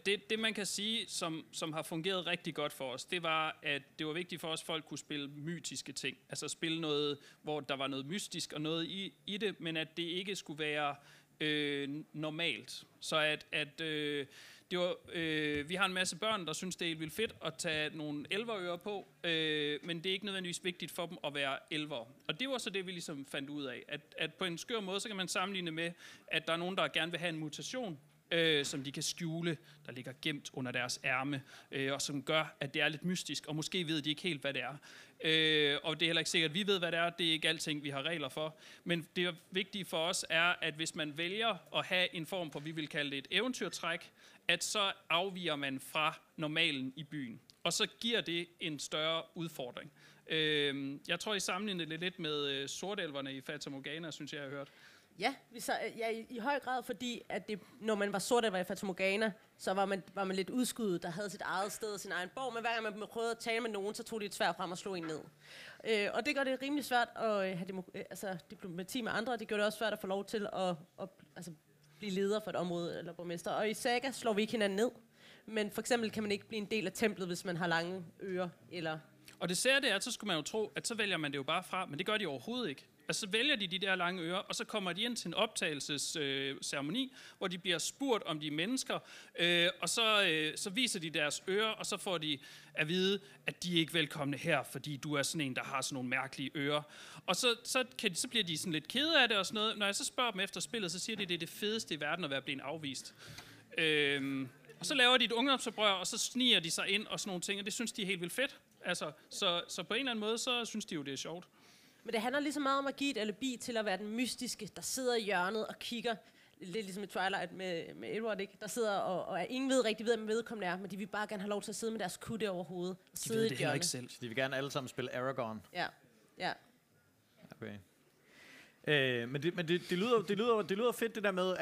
Det man kan sige, som har fungeret rigtig godt for os, det var, at det var vigtigt for os, at folk kunne spille mytiske ting. Altså spille noget, hvor der var noget mystisk og noget i det, men at det ikke skulle være normalt. Så vi har en masse børn, der synes, det er helt vildt fedt at tage nogle elverører på, men det er ikke nødvendigvis vigtigt for dem at være elver. Og det var så det, vi ligesom fandt ud af. At på en skør måde, så kan man sammenligne med, at der er nogen, der gerne vil have en mutation, som de kan skjule, der ligger gemt under deres ærme, og som gør, at det er lidt mystisk, og måske ved de ikke helt, hvad det er. Og det er heller ikke sikkert, at vi ved, hvad det er. Det er ikke alting, vi har regler for. Men det vigtige for os er, at hvis man vælger at have en form for, vi vil kalde det et eventyrtræk, at så afviger man fra normalen i byen. Og så giver det en større udfordring. Jeg tror, I sammenligner det lidt med sortelverne i Fata Morgana, synes jeg, jeg har hørt. Ja, i høj grad, fordi at det, når man var sortelver i Fata Morgana, så var man lidt udskudt, der havde sit eget sted og sin egen borg, men hver gang man prøvede at tale med nogen, så tog de et sværd frem og slog en ned. Og det gør det rimelig svært at have diplomati med andre, og det gør det også svært at få lov til at blive leder for et område eller borgmester. Og i Saga slår vi ikke hinanden ned, men for eksempel kan man ikke blive en del af templet, hvis man har lange ører eller... Og det sære det er, at så skulle man jo tro, at så vælger man det jo bare fra, men det gør de overhovedet ikke. Og så vælger de der lange ører, og så kommer de ind til en optagelsesceremoni, hvor de bliver spurgt, om de er mennesker, og så viser de deres ører, og så får de at vide, at de er ikke velkomne her, fordi du er sådan en, der har sådan nogle mærkelige ører. Og så bliver de sådan lidt kede af det og sådan noget. Når jeg så spørger dem efter spillet, så siger de, at det er det fedeste i verden at være blevet afvist. Og så laver de et ungdomsoprør, og så sniger de sig ind og sådan nogle ting, og det synes de er helt vildt fedt. Altså, så på en eller anden måde, så synes de jo, det er sjovt. Men det handler lige så meget om at give et alibi til at være den mystiske, der sidder i hjørnet og kigger. Lidt ligesom i Twilight med Edward, ikke? Der sidder og ingen ved rigtig, hvem vedkommende er, men de vil bare gerne have lov til at sidde med deres kutte over hovedet. De ved det heller ikke selv. De vil gerne alle sammen spille Aragorn. Ja. Okay. Men det lyder fedt det der med,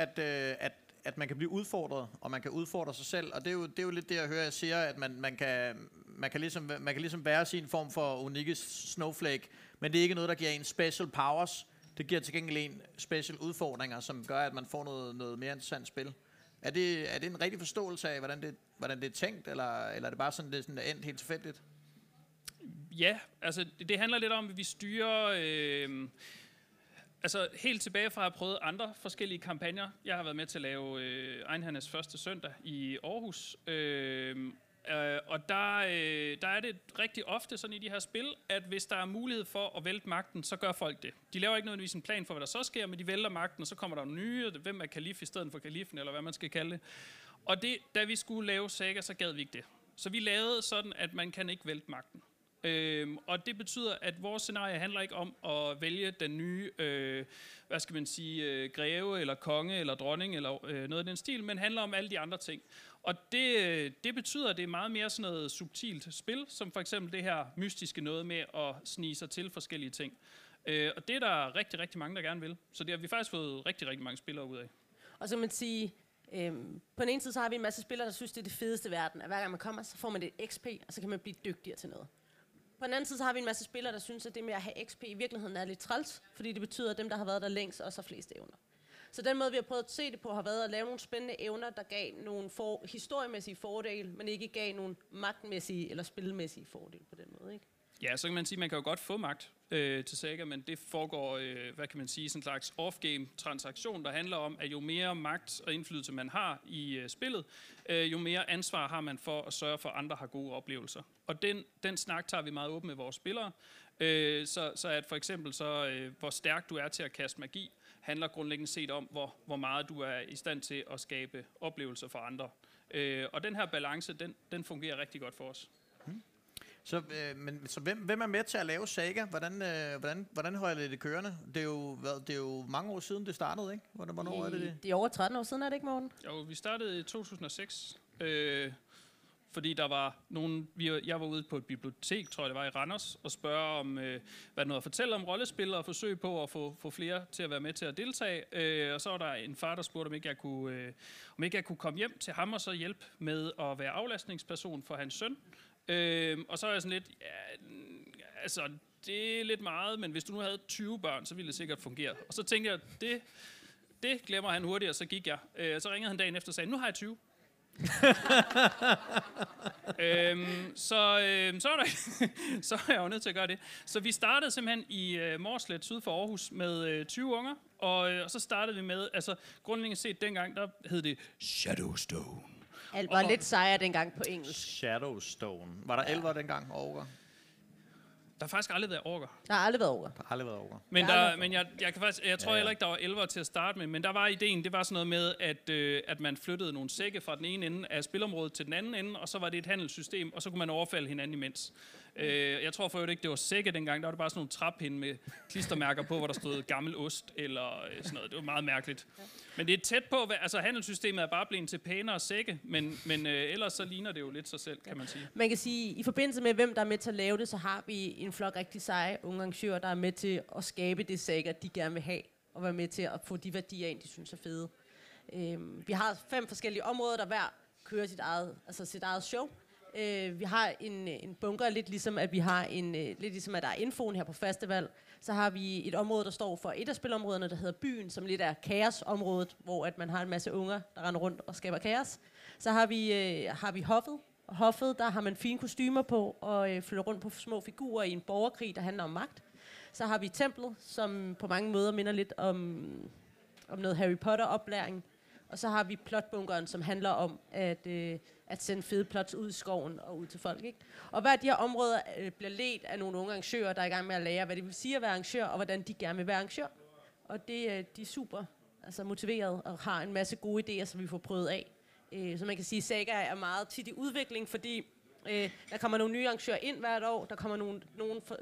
at man kan blive udfordret, og man kan udfordre sig selv, og det er jo lidt det, jeg hører, jeg siger, at man kan ligesom være sin form for unikke snowflake, men det er ikke noget, der giver en special powers. Det giver til gengæld en special udfordringer, som gør, at man får noget mere interessant spil. Er det en rigtig forståelse af, hvordan det er tænkt, eller er det bare sådan, det er endt helt tilfældigt? Ja, altså det handler lidt om, at vi styrer... Altså helt tilbage fra at have prøvet andre forskellige kampagner. Jeg har været med til at lave Einhernes første søndag i Aarhus. Og der er det rigtig ofte sådan i de her spil, at hvis der er mulighed for at vælte magten, så gør folk det. De laver ikke nødvendigvis en plan for, hvad der så sker, men de vælter magten, og så kommer der nye, hvem er kalif i stedet for kalifen, eller hvad man skal kalde det. Og det, da vi skulle lave Saga, så gad vi ikke det. Så vi lavede sådan, at man kan ikke vælte magten. Og det betyder, at vores scenarie handler ikke om at vælge den nye, greve eller konge eller dronning eller noget af den stil, men handler om alle de andre ting. Og det betyder, at det er meget mere sådan noget subtilt spil, som for eksempel det her mystiske noget med at snige sig til forskellige ting. Og det er der rigtig, rigtig mange, der gerne vil. Så det har vi faktisk fået rigtig, rigtig mange spillere ud af. Og så kan man sige... på den ene side så har vi en masse spillere, der synes, det er det fedeste i verden. At hver gang man kommer, så får man det XP, og så kan man blive dygtigere til noget. På den anden side så har vi en masse spillere, der synes, at det med at have XP i virkeligheden er lidt træls, fordi det betyder, at dem, der har været der længst, også har flest evner. Så den måde, vi har prøvet at se det på, har været at lave nogle spændende evner, der gav nogle historiemæssige fordele, men ikke gav nogle magtmæssige eller spilmæssige fordele på den måde, ikke? Ja, så kan man sige, at man kan jo godt få magt til Saga, men det foregår, sådan en slags off-game transaktion, der handler om, at jo mere magt og indflydelse man har i spillet, jo mere ansvar har man for at sørge for, at andre har gode oplevelser. Og den snak tager vi meget åbent med vores spillere, så hvor stærk du er til at kaste magi, handler grundlæggende set om, hvor meget du er i stand til at skabe oplevelser for andre. Og den her balance, den fungerer rigtig godt for os. Så hvem er med til at lave Saga? Hvordan holder det kørende? Det er jo mange år siden, det startede, ikke? Hvornår er det? Det er over 13 år siden, er det ikke, Morten? Jo, vi startede i 2006, fordi der var nogen... Jeg var ude på et bibliotek, tror jeg det var, i Randers, og spørge om, hvad noget at fortælle om rollespil, og forsøge på at få flere til at være med til at deltage. Og så var der en far, der spurgte, om ikke jeg kunne komme hjem til ham og så hjælpe med at være aflastningsperson for hans søn. Og så er jeg sådan lidt, det er lidt meget, men hvis du nu havde 20 børn, så ville det sikkert fungere. Og så tænkte jeg, det glemmer han hurtigt, og så gik jeg. Så ringede han dagen efter og sagde, nu har jeg 20. Så er jeg jo nødt til at gøre det. Så vi startede simpelthen i Mårslet syd for Aarhus med 20 unger, og så startede vi med, altså grundlæggende set dengang, der hed det Shadowstone. Alt var lidt sejere dengang på engelsk. Shadowstone. Var der elver dengang, orker? Der har faktisk aldrig været orker. Der har aldrig været orker. Men jeg tror heller ikke, der var elver til at starte med, men der var ideen, det var sådan noget med, at man flyttede nogle sække fra den ene ende af spilområdet til den anden ende, og så var det et handelssystem, og så kunne man overfalde hinanden imens. Jeg tror for øvrigt ikke, det var sække dengang, der var det bare sådan nogle traphinde med klistermærker på, hvor der stod gammel ost eller sådan noget. Det var meget mærkeligt. Men det er tæt på, altså handelssystemet er bare blevet til pænere sække, men ellers så ligner det jo lidt sig selv, kan man sige. Man kan sige, i forbindelse med, hvem der er med til at lave det, så har vi en flok rigtig seje unge arrangører, der er med til at skabe det sækker, de gerne vil have, og være med til at få de værdier ind, de synes er fede. Vi har 5 forskellige områder, der hver kører sit eget show. Vi har en bunker, lidt ligesom at vi har lidt ligesom at der er infoen her på festival. Så har vi et område, der står for et af spilområderne, der hedder Byen, som lidt er kaosområdet, hvor at man har en masse unger, der render rundt og skaber kaos. Så har vi hoffet. Hoffet, der har man fine kostymer på og flytter rundt på små figurer i en borgerkrig, der handler om magt. Så har vi templet, som på mange måder minder lidt om noget Harry Potter-oplæring. Og så har vi plotbunkeren, som handler om at sende fede plots ud i skoven og ud til folk, ikke? Og hver af de her områder bliver ledt af nogle unge arrangører, der er i gang med at lære, hvad det vil sige at være arrangør, og hvordan de gerne vil være arrangør. Og de er super motiveret og har en masse gode idéer, som vi får prøvet af. Så man kan sige, at Saga er meget tit i udvikling, fordi der kommer nogle nye arrangører ind hvert år, der kommer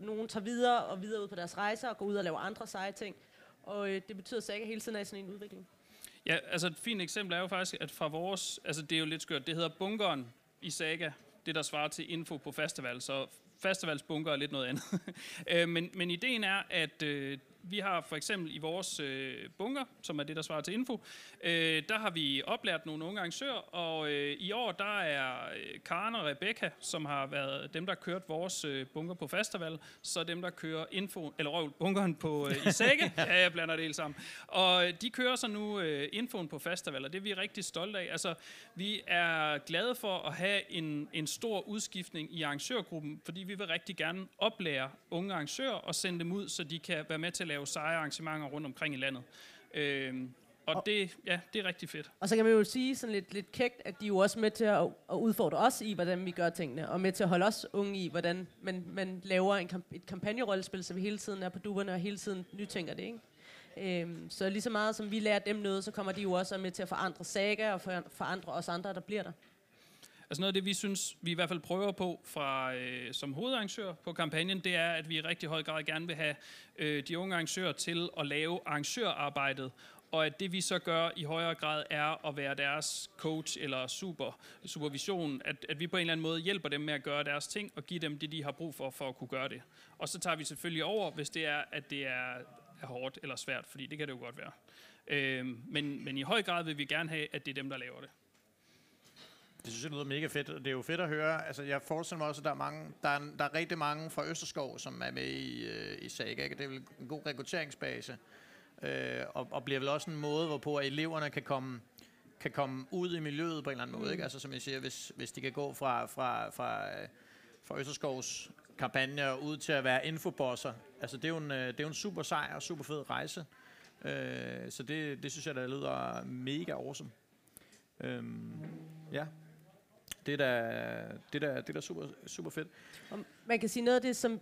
nogen tager videre ud på deres rejser og går ud og laver andre seje ting. Og det betyder, at Saga hele tiden er sådan en udvikling. Ja, altså et fint eksempel er jo faktisk, at fra vores... Altså det er jo lidt skørt. Det hedder bunkeren i Saga. Det, der svarer til info på festival. Så festivalsbunker er lidt noget andet. men ideen er, at vi har for eksempel i vores bunker, som er det, der svarer til info, der har vi oplært nogle unge arrangører. Og i år, der er Karen og Rebecca, som har været dem, der har kørt vores bunker på festival. Så dem, der kører bunkeren på i Sække. Ja, jeg blander det hele sammen. Og de kører så nu infoen på festival, og det er vi rigtig stolte af. Altså, vi er glade for at have en stor udskiftning i arrangørgruppen, fordi vi vil rigtig gerne oplære unge arrangører og sende dem ud, så de kan være med til at lave seje arrangementer rundt omkring i landet. Det er rigtig fedt. Og så kan man jo sige sådan lidt kægt, at de er jo også med til at udfordre os i, hvordan vi gør tingene, og med til at holde os unge i, hvordan man laver et kampagnerollespil, så vi hele tiden er på dupperne og hele tiden nytænker det, ikke? Så lige så meget som vi lærer dem noget, så kommer de jo også med til at forandre Saga og forandre os andre, der bliver der. Altså noget af det, vi synes, vi i hvert fald prøver på fra, som hovedarrangør på kampagnen, det er, at vi i rigtig høj grad gerne vil have de unge arrangører til at lave arrangørarbejdet, og at det, vi så gør i højere grad, er at være deres coach eller supervision, at vi på en eller anden måde hjælper dem med at gøre deres ting og give dem det, de har brug for at kunne gøre det. Og så tager vi selvfølgelig over, hvis det er, at det er hårdt eller svært, fordi det kan det jo godt være. Men i høj grad vil vi gerne have, at det er dem, der laver det. Det synes jeg lyder mega fedt, og det er jo fedt at høre. Altså, jeg forestiller mig også, at der er rigtig mange fra Østerskov, som er med i Saga, ikke? Det er vel en god rekrutteringsbase, og bliver vel også en måde, hvorpå eleverne kan komme ud i miljøet på en eller anden måde, ikke? Altså, som jeg siger, hvis de kan gå fra Østerskovs kampagner ud til at være infobosser, altså, det er jo en super sej og super fed rejse. Så det synes jeg, der lyder mega awesome. Ja. Det er da super, super fedt. Og man kan sige noget af det, som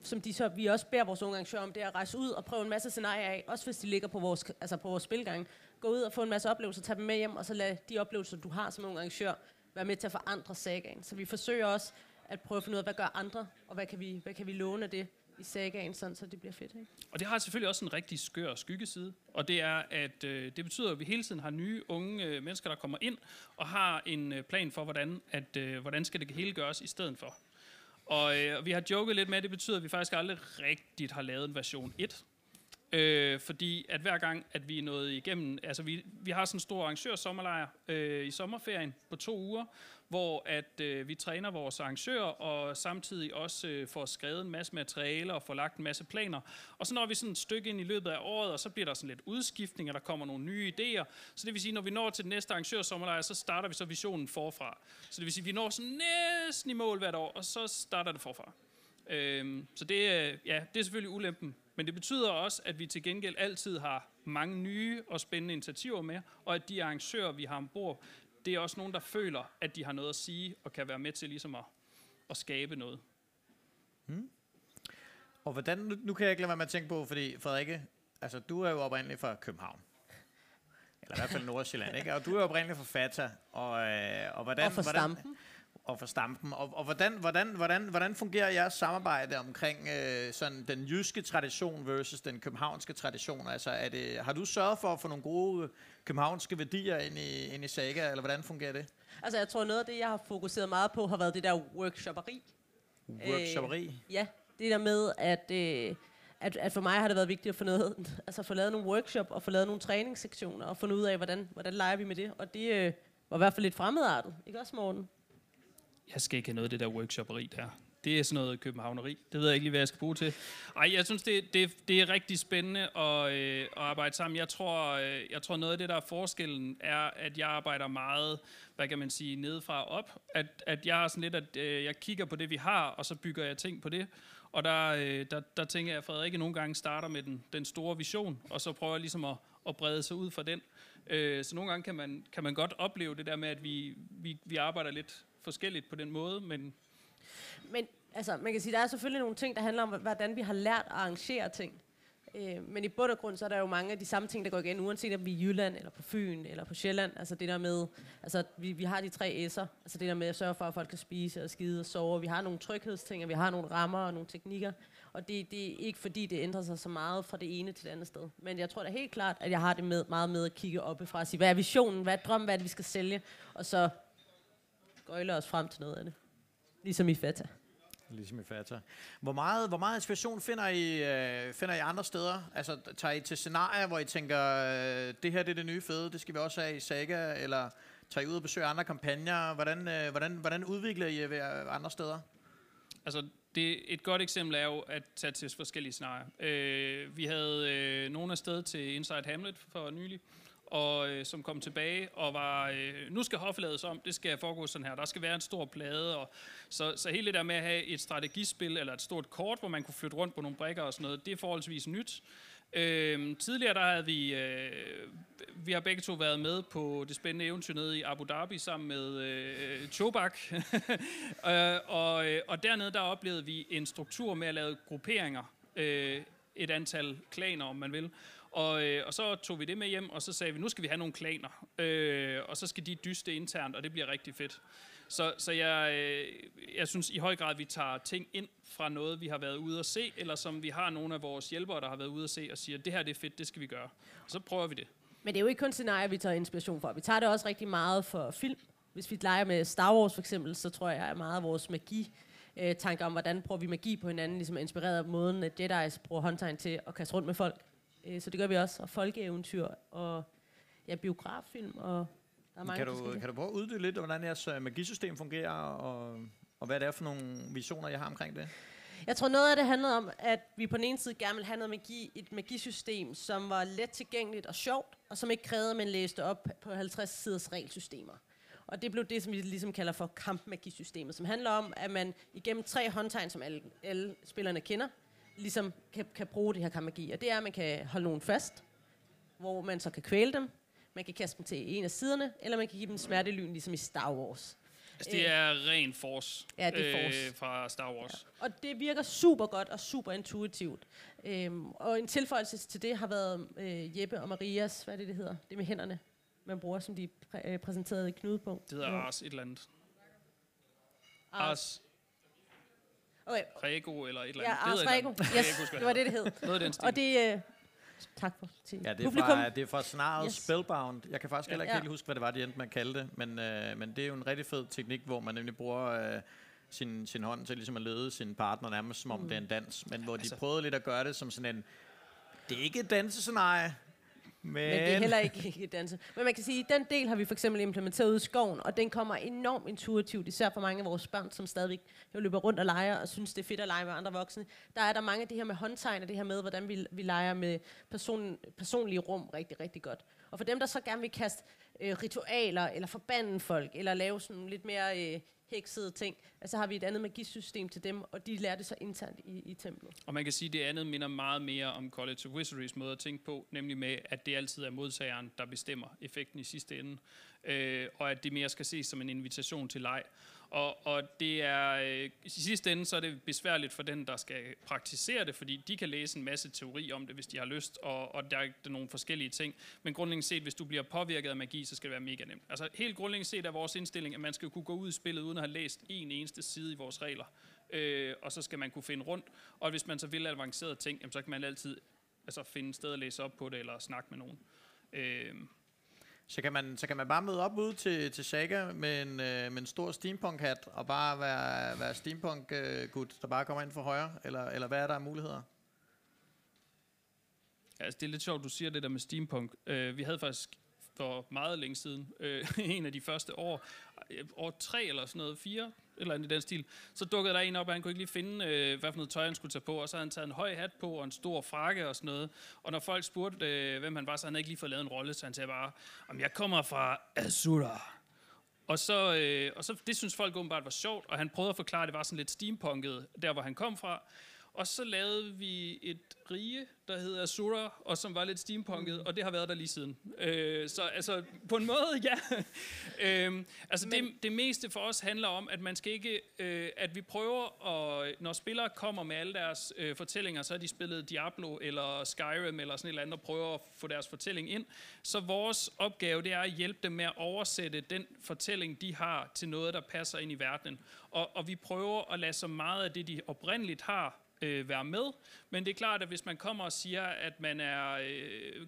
vi også bærer vores unge arrangører om, det er at rejse ud og prøve en masse scenarier af, også hvis de ligger på vores spilgang. Gå ud og få en masse oplevelser, tage dem med hjem, og så lad de oplevelser, du har som unge arrangør, være med til at forandre Sagaen. Så vi forsøger også at prøve at finde ud af, hvad gør andre, og hvad kan vi låne af det i Sagaen, sådan, så det bliver fedt, ikke? Og det har selvfølgelig også en rigtig skør skyggeside, og det er, at det betyder, at vi hele tiden har nye unge mennesker, der kommer ind og har en plan for, hvordan skal det hele gøres i stedet for. Og vi har joket lidt med, at det betyder, at vi faktisk aldrig rigtigt har lavet en version 1. Fordi at hver gang, at vi er nået igennem, altså vi har sådan en stor arrangørsommerlejr i sommerferien på 2 uger, hvor at vi træner vores arrangører og samtidig også får skrevet en masse materialer og får lagt en masse planer. Og så når vi sådan et stykke ind i løbet af året, og så bliver der sådan lidt udskiftning, og der kommer nogle nye idéer. Så det vil sige, når vi når til den næste arrangørsommerlejr, så starter vi så visionen forfra. Så det vil sige, vi når sådan næsten i mål hvert år, og så starter det forfra. Så det, ja, det er selvfølgelig ulempen. Men det betyder også, at vi til gengæld altid har mange nye og spændende initiativer med, og at de arrangører, vi har ombord, det er også nogen, der føler, at de har noget at sige, og kan være med til ligesom at skabe noget. Hmm. Og hvordan, nu kan jeg ikke lade være med at tænke på, fordi Frederikke, altså du er jo oprindeligt fra København. Eller i hvert fald Nordsjælland, ikke? Og du er jo oprindeligt fra Fata. Og hvordan, og fra Stampen. Og for Stampen. Og hvordan fungerer jeres samarbejde omkring sådan den jyske tradition versus den københavnske tradition? Altså, har du sørget for at få nogle gode københavnske værdier ind i Saga, eller hvordan fungerer det? Altså, jeg tror noget af det, jeg har fokuseret meget på, har været det der workshopperi. Workshopperi? Ja, det der med, at for mig har det været vigtigt at få lavet nogle workshop og få lavet nogle træningssektioner og finde ud af, hvordan leger vi med det. Og det var i hvert fald lidt fremmedartet, ikke også, Morten? Jeg skal ikke have noget af det der workshopperi der. Det er sådan noget københavneri. Det ved jeg ikke lige, hvad jeg skal bruge til. Ej, jeg synes, det er rigtig spændende at arbejde sammen. Jeg tror, noget af det, der er forskellen, er, at jeg arbejder meget, hvad kan man sige, nedefra og op. At jeg er sådan lidt, at jeg kigger på det, vi har, og så bygger jeg ting på det. Og der tænker jeg, at Frederikke nogle gange starter med den store vision, og så prøver jeg ligesom at brede sig ud fra den. Så nogle gange kan man godt opleve det der med, at vi arbejder lidt forskelligt på den måde, men altså, man kan sige, der er selvfølgelig nogle ting, der handler om, hvordan vi har lært at arrangere ting. Men i bund og grund, så er der jo mange af de samme ting, der går igen, uanset om vi er i Jylland, eller på Fyn, eller på Sjælland. Altså det der med, altså vi har de 3 S'er. Altså det der med at sørge for, at folk kan spise og skide og sove. Vi har nogle tryghedsting, og vi har nogle rammer og nogle teknikker. Og det er ikke fordi, det ændrer sig så meget fra det ene til det andet sted. Men jeg tror da helt klart, at jeg har det meget med at kigge oppefra og sige, hvad er visionen, hvad er drømmen, hvad er det, vi skal sælge? Og så gøjler os frem til noget af det. Ligesom i Fata. Hvor meget inspiration finder I andre steder? Altså, tager I til scenarier, hvor I tænker, det her det er det nye fede, det skal vi også have i Saga, eller tager I ud og besøger andre kampagner? Hvordan udvikler I jer andre steder? Altså, et godt eksempel er jo at tage til forskellige scenarier. Vi havde nogle af steder til Inside Hamlet for nylig, og som kom tilbage og var, nu skal hofladet om, det skal foregå sådan her, der skal være en stor plade, og så hele det der med at have et strategispil, eller et stort kort, hvor man kunne flytte rundt på nogle brikker og sådan noget, det er forholdsvis nyt. Tidligere der havde vi har begge to været med på det spændende eventyr nede i Abu Dhabi sammen med Chobac, og dernede der oplevede vi en struktur med at lave grupperinger, et antal klaner, om man vil. Og så tog vi det med hjem, og så sagde vi, nu skal vi have nogle klaner, og så skal de dyste internt, og det bliver rigtig fedt. Så jeg synes i høj grad, vi tager ting ind fra noget, vi har været ude at se, eller som vi har nogle af vores hjælpere, der har været ude at se, og siger, det her det er fedt, det skal vi gøre. Og så prøver vi det. Men det er jo ikke kun scenarier, vi tager inspiration fra. Vi tager det også rigtig meget for film. Hvis vi leger med Star Wars for eksempel, så tror jeg, at meget af vores magi-tanker om, hvordan bruger vi magi på hinanden, ligesom er inspireret af måden, at Jedi's bruger håndtegn til at kaste rundt med folk. Så det gør vi også, og folkeeventyr, og ja, biograffilm, og der er mange forskellige. Kan du prøve at uddybe lidt, hvordan jeres magisystem fungerer, og hvad det er for nogle visioner, jeg har omkring det? Jeg tror, noget af det handlede om, at vi på den ene side gerne ville have noget magi, et magisystem, som var let tilgængeligt og sjovt, og som ikke krævede, at man læste op på 50-siders regelsystemer. Og det blev det, som vi ligesom kalder for kampmagisystemet, som handler om, at man igennem 3 håndtegn, som alle spillerne kender, ligesom kan bruge det her kampmagi. Og det er, at man kan holde nogen fast, hvor man så kan kvæle dem, man kan kaste dem til en af siderne, eller man kan give dem smertelyn, ligesom i Star Wars. Altså, det er ren force, ja, det er force. Fra Star Wars. Ja. Og det virker super godt og super intuitivt. Og en tilføjelse til det har været Jeppe og Marias, hvad er det hedder? Det med hænderne, man bruger, som de præsenterede i knudepunkt. Det hedder Ars et eller andet. Ars. Okay. Rego eller et eller andet. Ja, Ars Rego. Yes, det var det hed. Noget den stil. Og det tak for til ja, det er fra scenariet yes. Spellbound. Jeg kan faktisk heller ikke helt huske, hvad det var, de endte med at kalde det. Men det er jo en rigtig fed teknik, hvor man nemlig bruger sin hånd til ligesom at lede sin partner nærmest, som om det er en dans. Men hvor de prøvede lidt at gøre det som sådan en Det er ikke et dansescenarie. Men det er heller ikke danse. Men man kan sige, at den del har vi for eksempel implementeret ud i skoven, og den kommer enormt intuitivt, især for mange af vores børn, som stadig løber rundt og leger, og synes, det er fedt at lege med andre voksne. Der er der mange af det her med håndtegn, og det her med, hvordan vi leger med personlige rum rigtig, rigtig godt. Og for dem, der så gerne vil kaste ritualer, eller forbande folk, eller lave sådan lidt mere heksede ting, altså har vi et andet magisystem til dem, og de lærer det så internt i templet. Og man kan sige, at det andet minder meget mere om College of Whispers måde at tænke på, nemlig med, at det altid er modtageren, der bestemmer effekten i sidste ende, og at det mere skal ses som en invitation til leg. Og det er, i sidste ende, så er det besværligt for den, der skal praktisere det, fordi de kan læse en masse teori om det, hvis de har lyst, og der er nogle forskellige ting. Men grundlæggende set, hvis du bliver påvirket af magi, så skal det være mega nemt. Altså helt grundlæggende set er vores indstilling, at man skal kunne gå ud i spillet, uden at have læst en eneste side i vores regler. Og så skal man kunne finde rundt. Og hvis man så vil avancerede ting, jamen, så kan man altid finde et sted at læse op på det, eller snakke med nogen. Så kan man bare møde op ude til Saga med en stor steampunk-hat, og bare være steampunk-gut, der bare kommer ind fra højre, eller hvad er der af muligheder? Altså, det er lidt sjovt, du siger det der med steampunk. Vi havde faktisk for meget længe siden, en af de første år 3 eller sådan noget, 4, eller andet i den stil, så dukkede der en op, og han kunne ikke lige finde, hvad for noget tøj han skulle tage på, og så havde han taget en høj hat på, og en stor frakke og sådan noget, og når folk spurgte, hvem han var, så havde han ikke lige fået lavet en rolle, så han sagde bare, om jeg kommer fra Azura. Og så det synes folk åbenbart var sjovt, og han prøvede at forklare, at det var sådan lidt steampunket, der hvor han kom fra, og så lavede vi et rige, der hedder Azura, og som var lidt steampunket, og det har været der lige siden. Så altså, på en måde, ja. Det meste for os handler om, at man skal ikke, at vi prøver, at, når spillere kommer med alle deres fortællinger, så har de spillet Diablo eller Skyrim eller sådan et eller andet, og prøver at få deres fortælling ind. Så vores opgave, det er at hjælpe dem med at oversætte den fortælling, de har, til noget, der passer ind i verdenen. Og vi prøver at lade så meget af det, de oprindeligt har, være med, men det er klart, at hvis man kommer og siger, at man er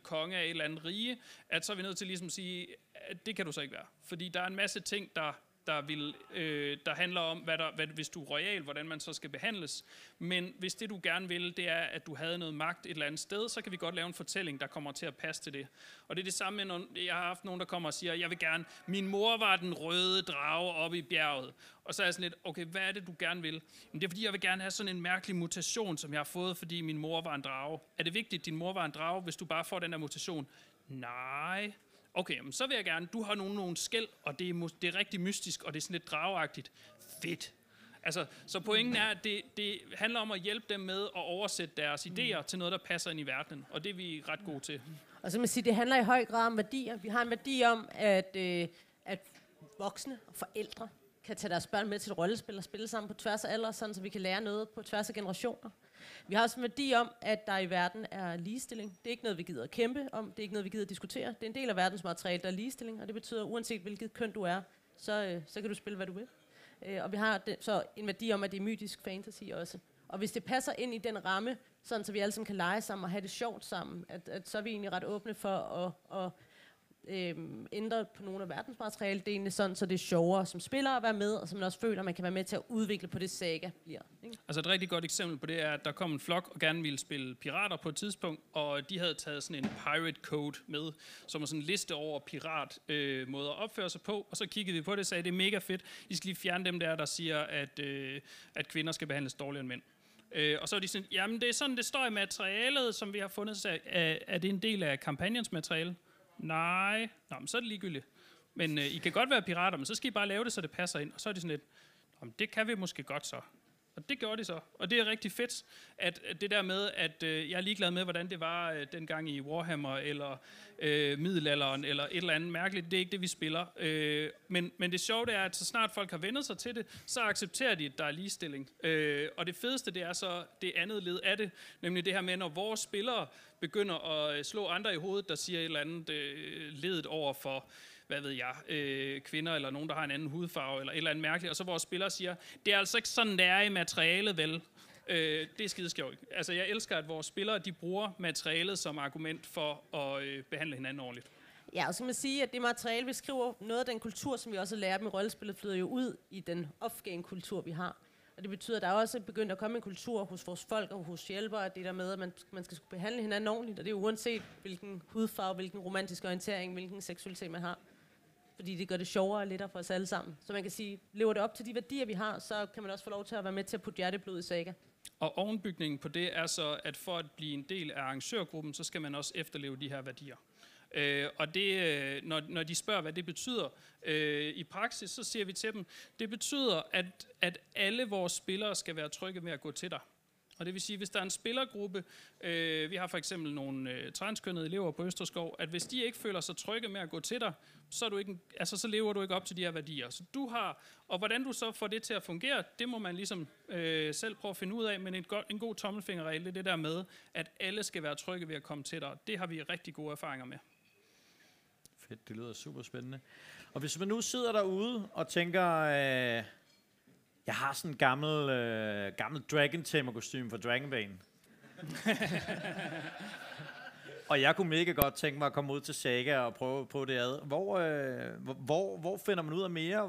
konge af et eller andet rige, at så er vi nødt til ligesom at sige, at det kan du så ikke være. Fordi der er en masse ting, der handler om, hvis du er royal, hvordan man så skal behandles. Men hvis det, du gerne vil, det er, at du havde noget magt et eller andet sted, så kan vi godt lave en fortælling, der kommer til at passe til det. Og det er det samme, jeg har haft nogen, der kommer og siger, jeg vil gerne, min mor var den røde drage oppe i bjerget. Og så er jeg sådan lidt, okay, hvad er det, du gerne vil? Men det er, fordi jeg vil gerne have sådan en mærkelig mutation, som jeg har fået, fordi min mor var en drage. Er det vigtigt, at din mor var en drage, hvis du bare får den der mutation? Nej. Okay, men så vil jeg gerne, du har nogle skæld, og det er rigtig mystisk, og det er sådan lidt drageagtigt. Fedt. Altså, så pointen er, at det handler om at hjælpe dem med at oversætte deres idéer til noget, der passer ind i verden, og det er vi ret gode til. Og så man sige, det handler i høj grad om værdier. Vi har en værdi om, at voksne og forældre kan tage deres børn med til et rollespil og spille sammen på tværs af alder, sådan, så vi kan lære noget på tværs af generationer. Vi har også en værdi om, at der i verden er ligestilling. Det er ikke noget, vi gider at kæmpe om. Det er ikke noget, vi gider at diskutere. Det er en del af verdens materiale, der er ligestilling. Og det betyder, uanset hvilket køn du er, så kan du spille, hvad du vil. Og vi har så en værdi om, at det er mytisk fantasy også. Og hvis det passer ind i den ramme, sådan, så vi alle sammen kan lege sammen og have det sjovt sammen, så er vi egentlig ret åbne for at ændre på nogle af verdensmaterialedelene, sådan så det er sjovere som spiller at være med, og som man også føler, man kan være med til at udvikle på det Saga bliver. Ikke? Altså et rigtig godt eksempel på det er, at der kom en flok og gerne ville spille pirater på et tidspunkt, og de havde taget sådan en pirate code med, som var sådan en liste over piratmåder at opføre sig på, og så kiggede vi på det og sagde, det er mega fedt, I skal lige fjerne dem der siger, at kvinder skal behandles dårligere end mænd. Og så er de sådan, jamen det er sådan, det står i materialet, som vi har fundet, så er det en del af kampagnens materiale? Nej. Nå, men så er det ligegyldigt. Men I kan godt være pirater, men så skal I bare lave det, så det passer ind. Og så er de sådan lidt, nå, det kan vi måske godt så. Og det gjorde de så. Og det er rigtig fedt, at det der med, at jeg er ligeglad med, hvordan det var dengang i Warhammer, eller middelalderen, eller et eller andet mærkeligt. Det er ikke det, vi spiller. Men det sjove det er, at så snart folk har vendt sig til det, så accepterer de, at der er ligestilling. Og det fedeste, det er så det andet led af det. Nemlig det her med, når vores spillere begynder at slå andre i hovedet, der siger et eller andet ledet over for, hvad ved jeg, kvinder eller nogen, der har en anden hudfarve eller et eller andet mærkeligt, og så vores spillere siger, det er altså ikke sådan, det er i materialet, vel? Det er skideskjovt. Altså, jeg elsker, at vores spillere, de bruger materialet som argument for at behandle hinanden ordentligt. Ja, og så kan man sige, at det materiale, vi skriver, noget af den kultur, som vi også lærer dem i rollespillet, flyder jo ud i den off-game-kultur, vi har. Og det betyder, at der også er begyndt at komme en kultur hos vores folk og hos hjælpere, det der med, at man skal behandle hinanden ordentligt, og det er uanset hvilken hudfarve, hvilken romantisk orientering, hvilken seksualitet man har. Fordi det gør det sjovere og lettere for os alle sammen. Så man kan sige, lever det op til de værdier, vi har, så kan man også få lov til at være med til at putte hjerteblod i saga. Og ovenbygningen på det er så, at for at blive en del af arrangørgruppen, så skal man også efterleve de her værdier. Og det, når de spørger, hvad det betyder i praksis, så siger vi til dem, det betyder, at alle vores spillere skal være trygge med at gå til dig. Og det vil sige, hvis der er en spillergruppe, vi har for eksempel nogle transkønnede elever på Østerskov, at hvis de ikke føler sig trygge med at gå til dig, så, er du ikke, altså, så lever du ikke op til de her værdier. Så du har, og hvordan du så får det til at fungere, det må man ligesom selv prøve at finde ud af, men en god tommelfingerregel, det er det der med, at alle skal være trygge ved at komme til dig. Det har vi rigtig gode erfaringer med. Fedt, det lyder super spændende. Og hvis man nu sidder derude og tænker... Jeg har sådan en gammel Dragon-tema-kostyme fra Dragonbane. Og jeg kunne mega godt tænke mig at komme ud til Saga og prøve på det ad. Hvor finder man ud af mere?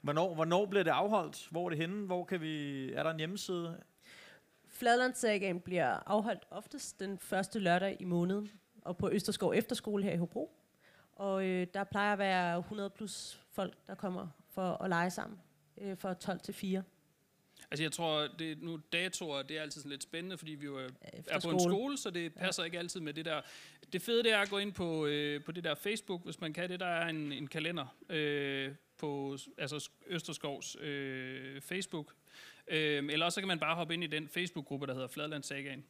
Hvornår bliver det afholdt? Hvor er det henne? Er der en hjemmeside? Fladlandssagaen bliver afholdt oftest den første lørdag i måneden. Og på Østerskov Efterskole her i Hobro. Og der plejer at være 100 plus folk, der kommer for at lege sammen. Fra 12 til 4. Altså jeg tror, det nu datoer, det er altid sådan lidt spændende, fordi vi jo er på en skole, så det passer ikke altid med det der. Det fede det er at gå ind på, det der Facebook, hvis man kan det. Der er en kalender på altså Østerskovs Facebook. Eller så kan man bare hoppe ind i den Facebook-gruppe, der hedder Fladlandssagaen.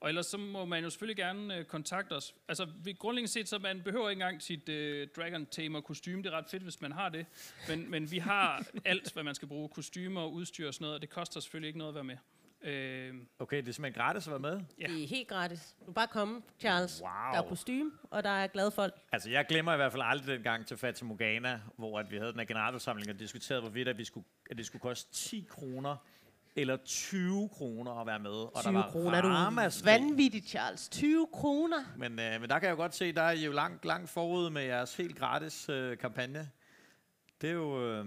Og ellers så må man jo selvfølgelig gerne kontakte os. Altså grundlæggende set, så man behøver ikke engang sit Dragon-tema-kostyme. Det er ret fedt, hvis man har det. Men vi har alt, hvad man skal bruge. Kostymer og udstyr og sådan noget. Og det koster selvfølgelig ikke noget at være med. Okay, det er simpelthen gratis at være med? Ja. Det er helt gratis. Du bare komme, Charles. Wow. Der er kostyme, og der er glade folk. Altså jeg glemmer i hvert fald aldrig den gang til Fata Morgana, hvor at vi havde den her generalforsamling og diskuterede, hvorvidt at det skulle koste 10 kroner. Eller 20 kroner at være med. Og 20 kroner, er du vanvittigt, Charles. 20 kroner. Men der kan jeg jo godt se, der er I jo langt forud med jeres helt gratis kampagne. Det er jo... det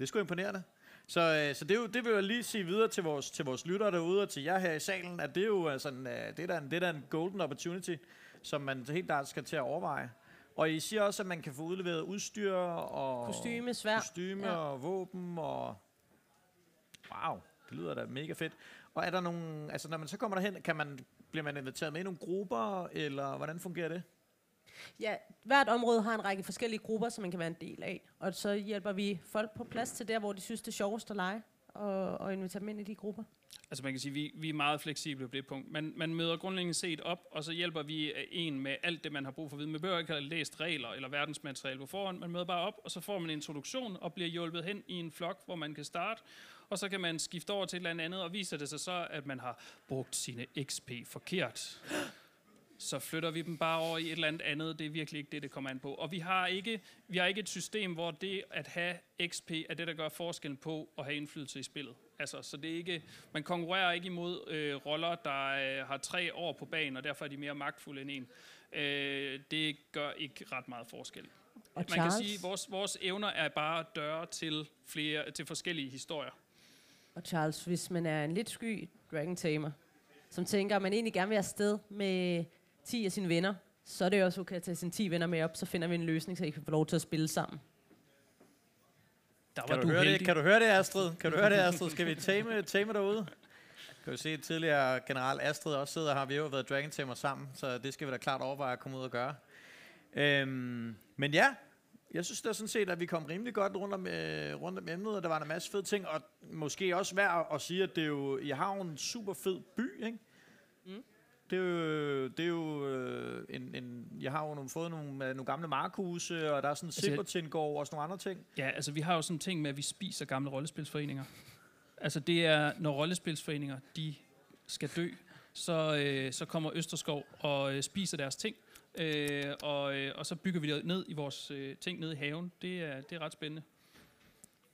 er sgu imponerende. Så det vil jeg lige sige videre til vores lyttere derude og til jer her i salen, at det er jo sådan, det er en golden opportunity, som man helt klart skal til at overveje. Og I siger også, at man kan få udleveret udstyr og... kostyme, sværd. Kostyme og våben og... Wow, det lyder da mega fedt. Og er der nogle, altså når man så kommer derhen, bliver man inviteret med i nogle grupper, eller hvordan fungerer det? Ja, hvert område har en række forskellige grupper, som man kan være en del af. Og så hjælper vi folk på plads til der, hvor de synes det er sjovest at lege, og inviterer dem ind i de grupper. Altså man kan sige, vi er meget fleksible på det punkt. Man møder grundlæggende set op, og så hjælper vi en med alt det, man har brug for at vide. Man behøver ikke have læst regler eller verdensmateriale på forhånd. Man møder bare op, og så får man en introduktion og bliver hjulpet hen i en flok, hvor man kan starte. Og så kan man skifte over til et eller andet, og viser det sig så, at man har brugt sine XP forkert. Så flytter vi dem bare over i et eller andet. Det er virkelig ikke det, det kommer an på. Og vi har ikke et system, hvor det at have XP er det, der gør forskellen på at have indflydelse i spillet. Altså, så det er ikke, man konkurrerer ikke imod roller, der har 3 år på banen, og derfor er de mere magtfulde end en. Det gør ikke ret meget forskel. Og man kan sige, at vores evner er bare døre til forskellige historier. Og Charles, hvis man er en lidt sky dragon-tamer, som tænker, at man egentlig gerne vil afsted med 10 af sine venner, så er det også okay at tage sine 10 venner med op, så finder vi en løsning, så I kan få lov til at spille sammen. Kan du høre det, Astrid? Skal vi tame derude? Kan vi se, at tidligere general Astrid også sidder her. Vi har jo været dragon-tamer sammen, så det skal vi da klart overveje at komme ud og gøre. Men ja... Jeg synes da sådan set, at vi kom rimelig godt rundt om emnet, og der var en masse fede ting, og måske også værd at sige, at det er jo, I har jo en super fed by, ikke? Mm. Jeg har jo fået nogle gamle markhuse, og der er sådan en Silbertindgård og sådan nogle andre ting. Ja, altså vi har jo sådan ting med, at vi spiser gamle rollespilsforeninger. Altså det er, når rollespilsforeninger, de skal dø, så kommer Østerskov og spiser deres ting. Og så bygger vi det ned i vores ting ned i haven. Det er ret spændende.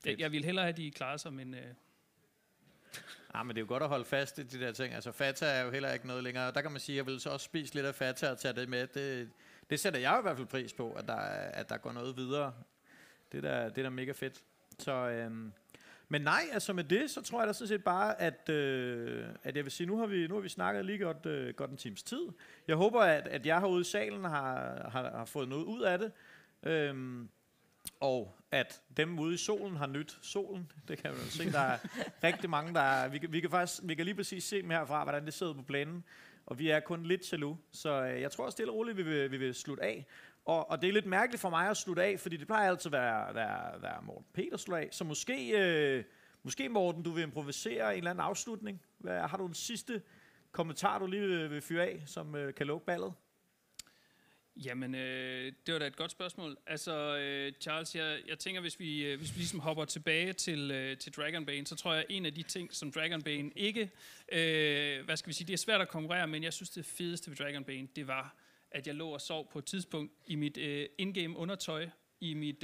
Jeg vil hellere have de klarer sig, men... men det er jo godt at holde fast i de der ting. Altså Fata er jo heller ikke noget længere. Der kan man sige, at jeg vil så også spise lidt af Fata og tage det med. Det sætter jeg i hvert fald pris på, at der går noget videre. Det er da mega fedt. Så Men nej, altså med det, så tror jeg da sådan set bare, at, at jeg vil sige, nu har vi snakket lige godt en times tid. Jeg håber, at jeg herude i salen har fået noget ud af det. Og at dem ude i solen har nydt solen. Det kan man jo se, der er rigtig mange, vi kan lige præcis se dem herfra, hvordan det sidder på planen. Og vi er kun lidt jaloux, så jeg tror stille og roligt, vi vil slutte af. Og det er lidt mærkeligt for mig at slutte af, fordi det plejer altid at være Morten Pedersen slutter af. Så måske Morten, du vil improvisere en eller anden afslutning. Har du en sidste kommentar, du lige vil fyre af, som kan lukke ballet? Jamen, det var da et godt spørgsmål. Altså, Charles, jeg tænker, hvis vi ligesom hopper tilbage til Dragonbane, så tror jeg, en af de ting, som Dragonbane ikke... det er svært at konkurrere, men jeg synes, det fedeste ved Dragonbane, det var, at jeg lå og sov på et tidspunkt i mit in-game undertøj, i mit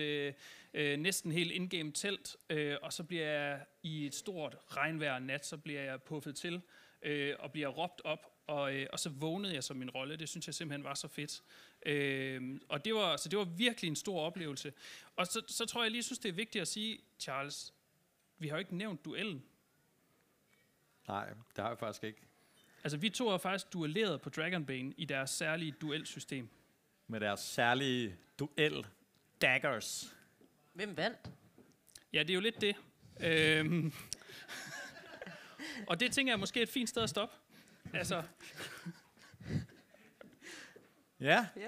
næsten helt in-game telt, og så bliver jeg i et stort regnvejr nat, så bliver jeg puffet til og bliver råbt op, og så vågnede jeg som min rolle. Det synes jeg simpelthen var så fedt. Og det var virkelig en stor oplevelse. Og så tror jeg lige, synes det er vigtigt at sige, Charles, vi har jo ikke nævnt duellen. Nej, det har jeg faktisk ikke. Altså, vi to har faktisk duelleret på Dragonbane i deres særlige duelsystem. Med deres særlige duel-daggers. Hvem vandt? Ja, det er jo lidt det. Og det, tænker jeg, er måske et fint sted at stoppe. Altså. Ja. Yeah.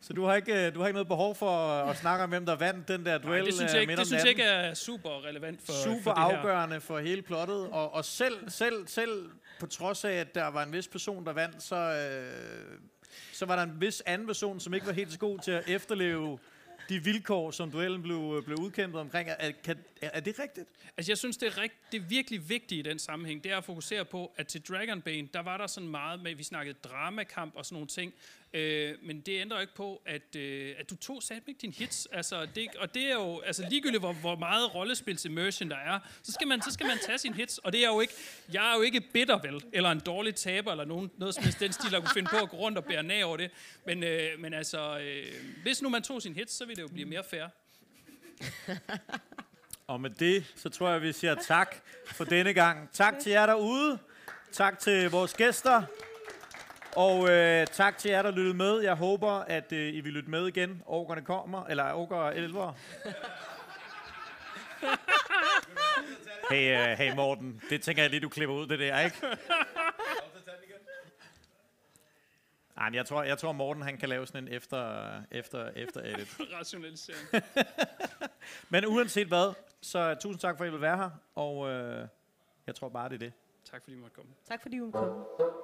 Så du har ikke noget behov for at snakke om, hvem der vandt den der duel. Nej, det synes jeg ikke, er super relevant for super for det afgørende her. For hele plottet. Og selv på trods af, at der var en vis person, der vandt, så var der en vis anden person, som ikke var helt så god til at efterleve de vilkår, som duellen blev udkæmpet omkring. Er det rigtigt? Altså, jeg synes, det er virkelig vigtigt i den sammenhæng, det er at fokusere på, at til Dragonbane, der var der sådan meget med, vi snakkede dramakamp og sådan nogle ting, men det ændrer ikke på, at du tog satme ikke dine hits. Altså, og det er jo, altså ligegyldigt, hvor meget rollespils-immersion der er, så skal man tage sine hits, og det er jo ikke, jeg er jo ikke bitter, vel, eller en dårlig taber, eller noget som den stil, der kunne finde på at gå rundt og bære nag over det. Men altså, hvis nu man tog sine hits, så ville det jo blive mere fair. Og med det, så tror jeg, vi siger tak for denne gang. Tak til jer derude. Tak til vores gæster. Og tak til jer, der lyttede med. Jeg håber, at I vil lytte med igen. Orkerne kommer, eller orker og elver. Hey Morten, det tænker jeg lige, du klipper ud det der, ikke? Ej, men jeg tror Morten, han kan lave sådan en efter edit. Rationalisering. Men uanset hvad, så tusind tak for, at I vil være her. Og jeg tror bare, det er det. Tak fordi I måtte komme. Tak fordi I måtte komme.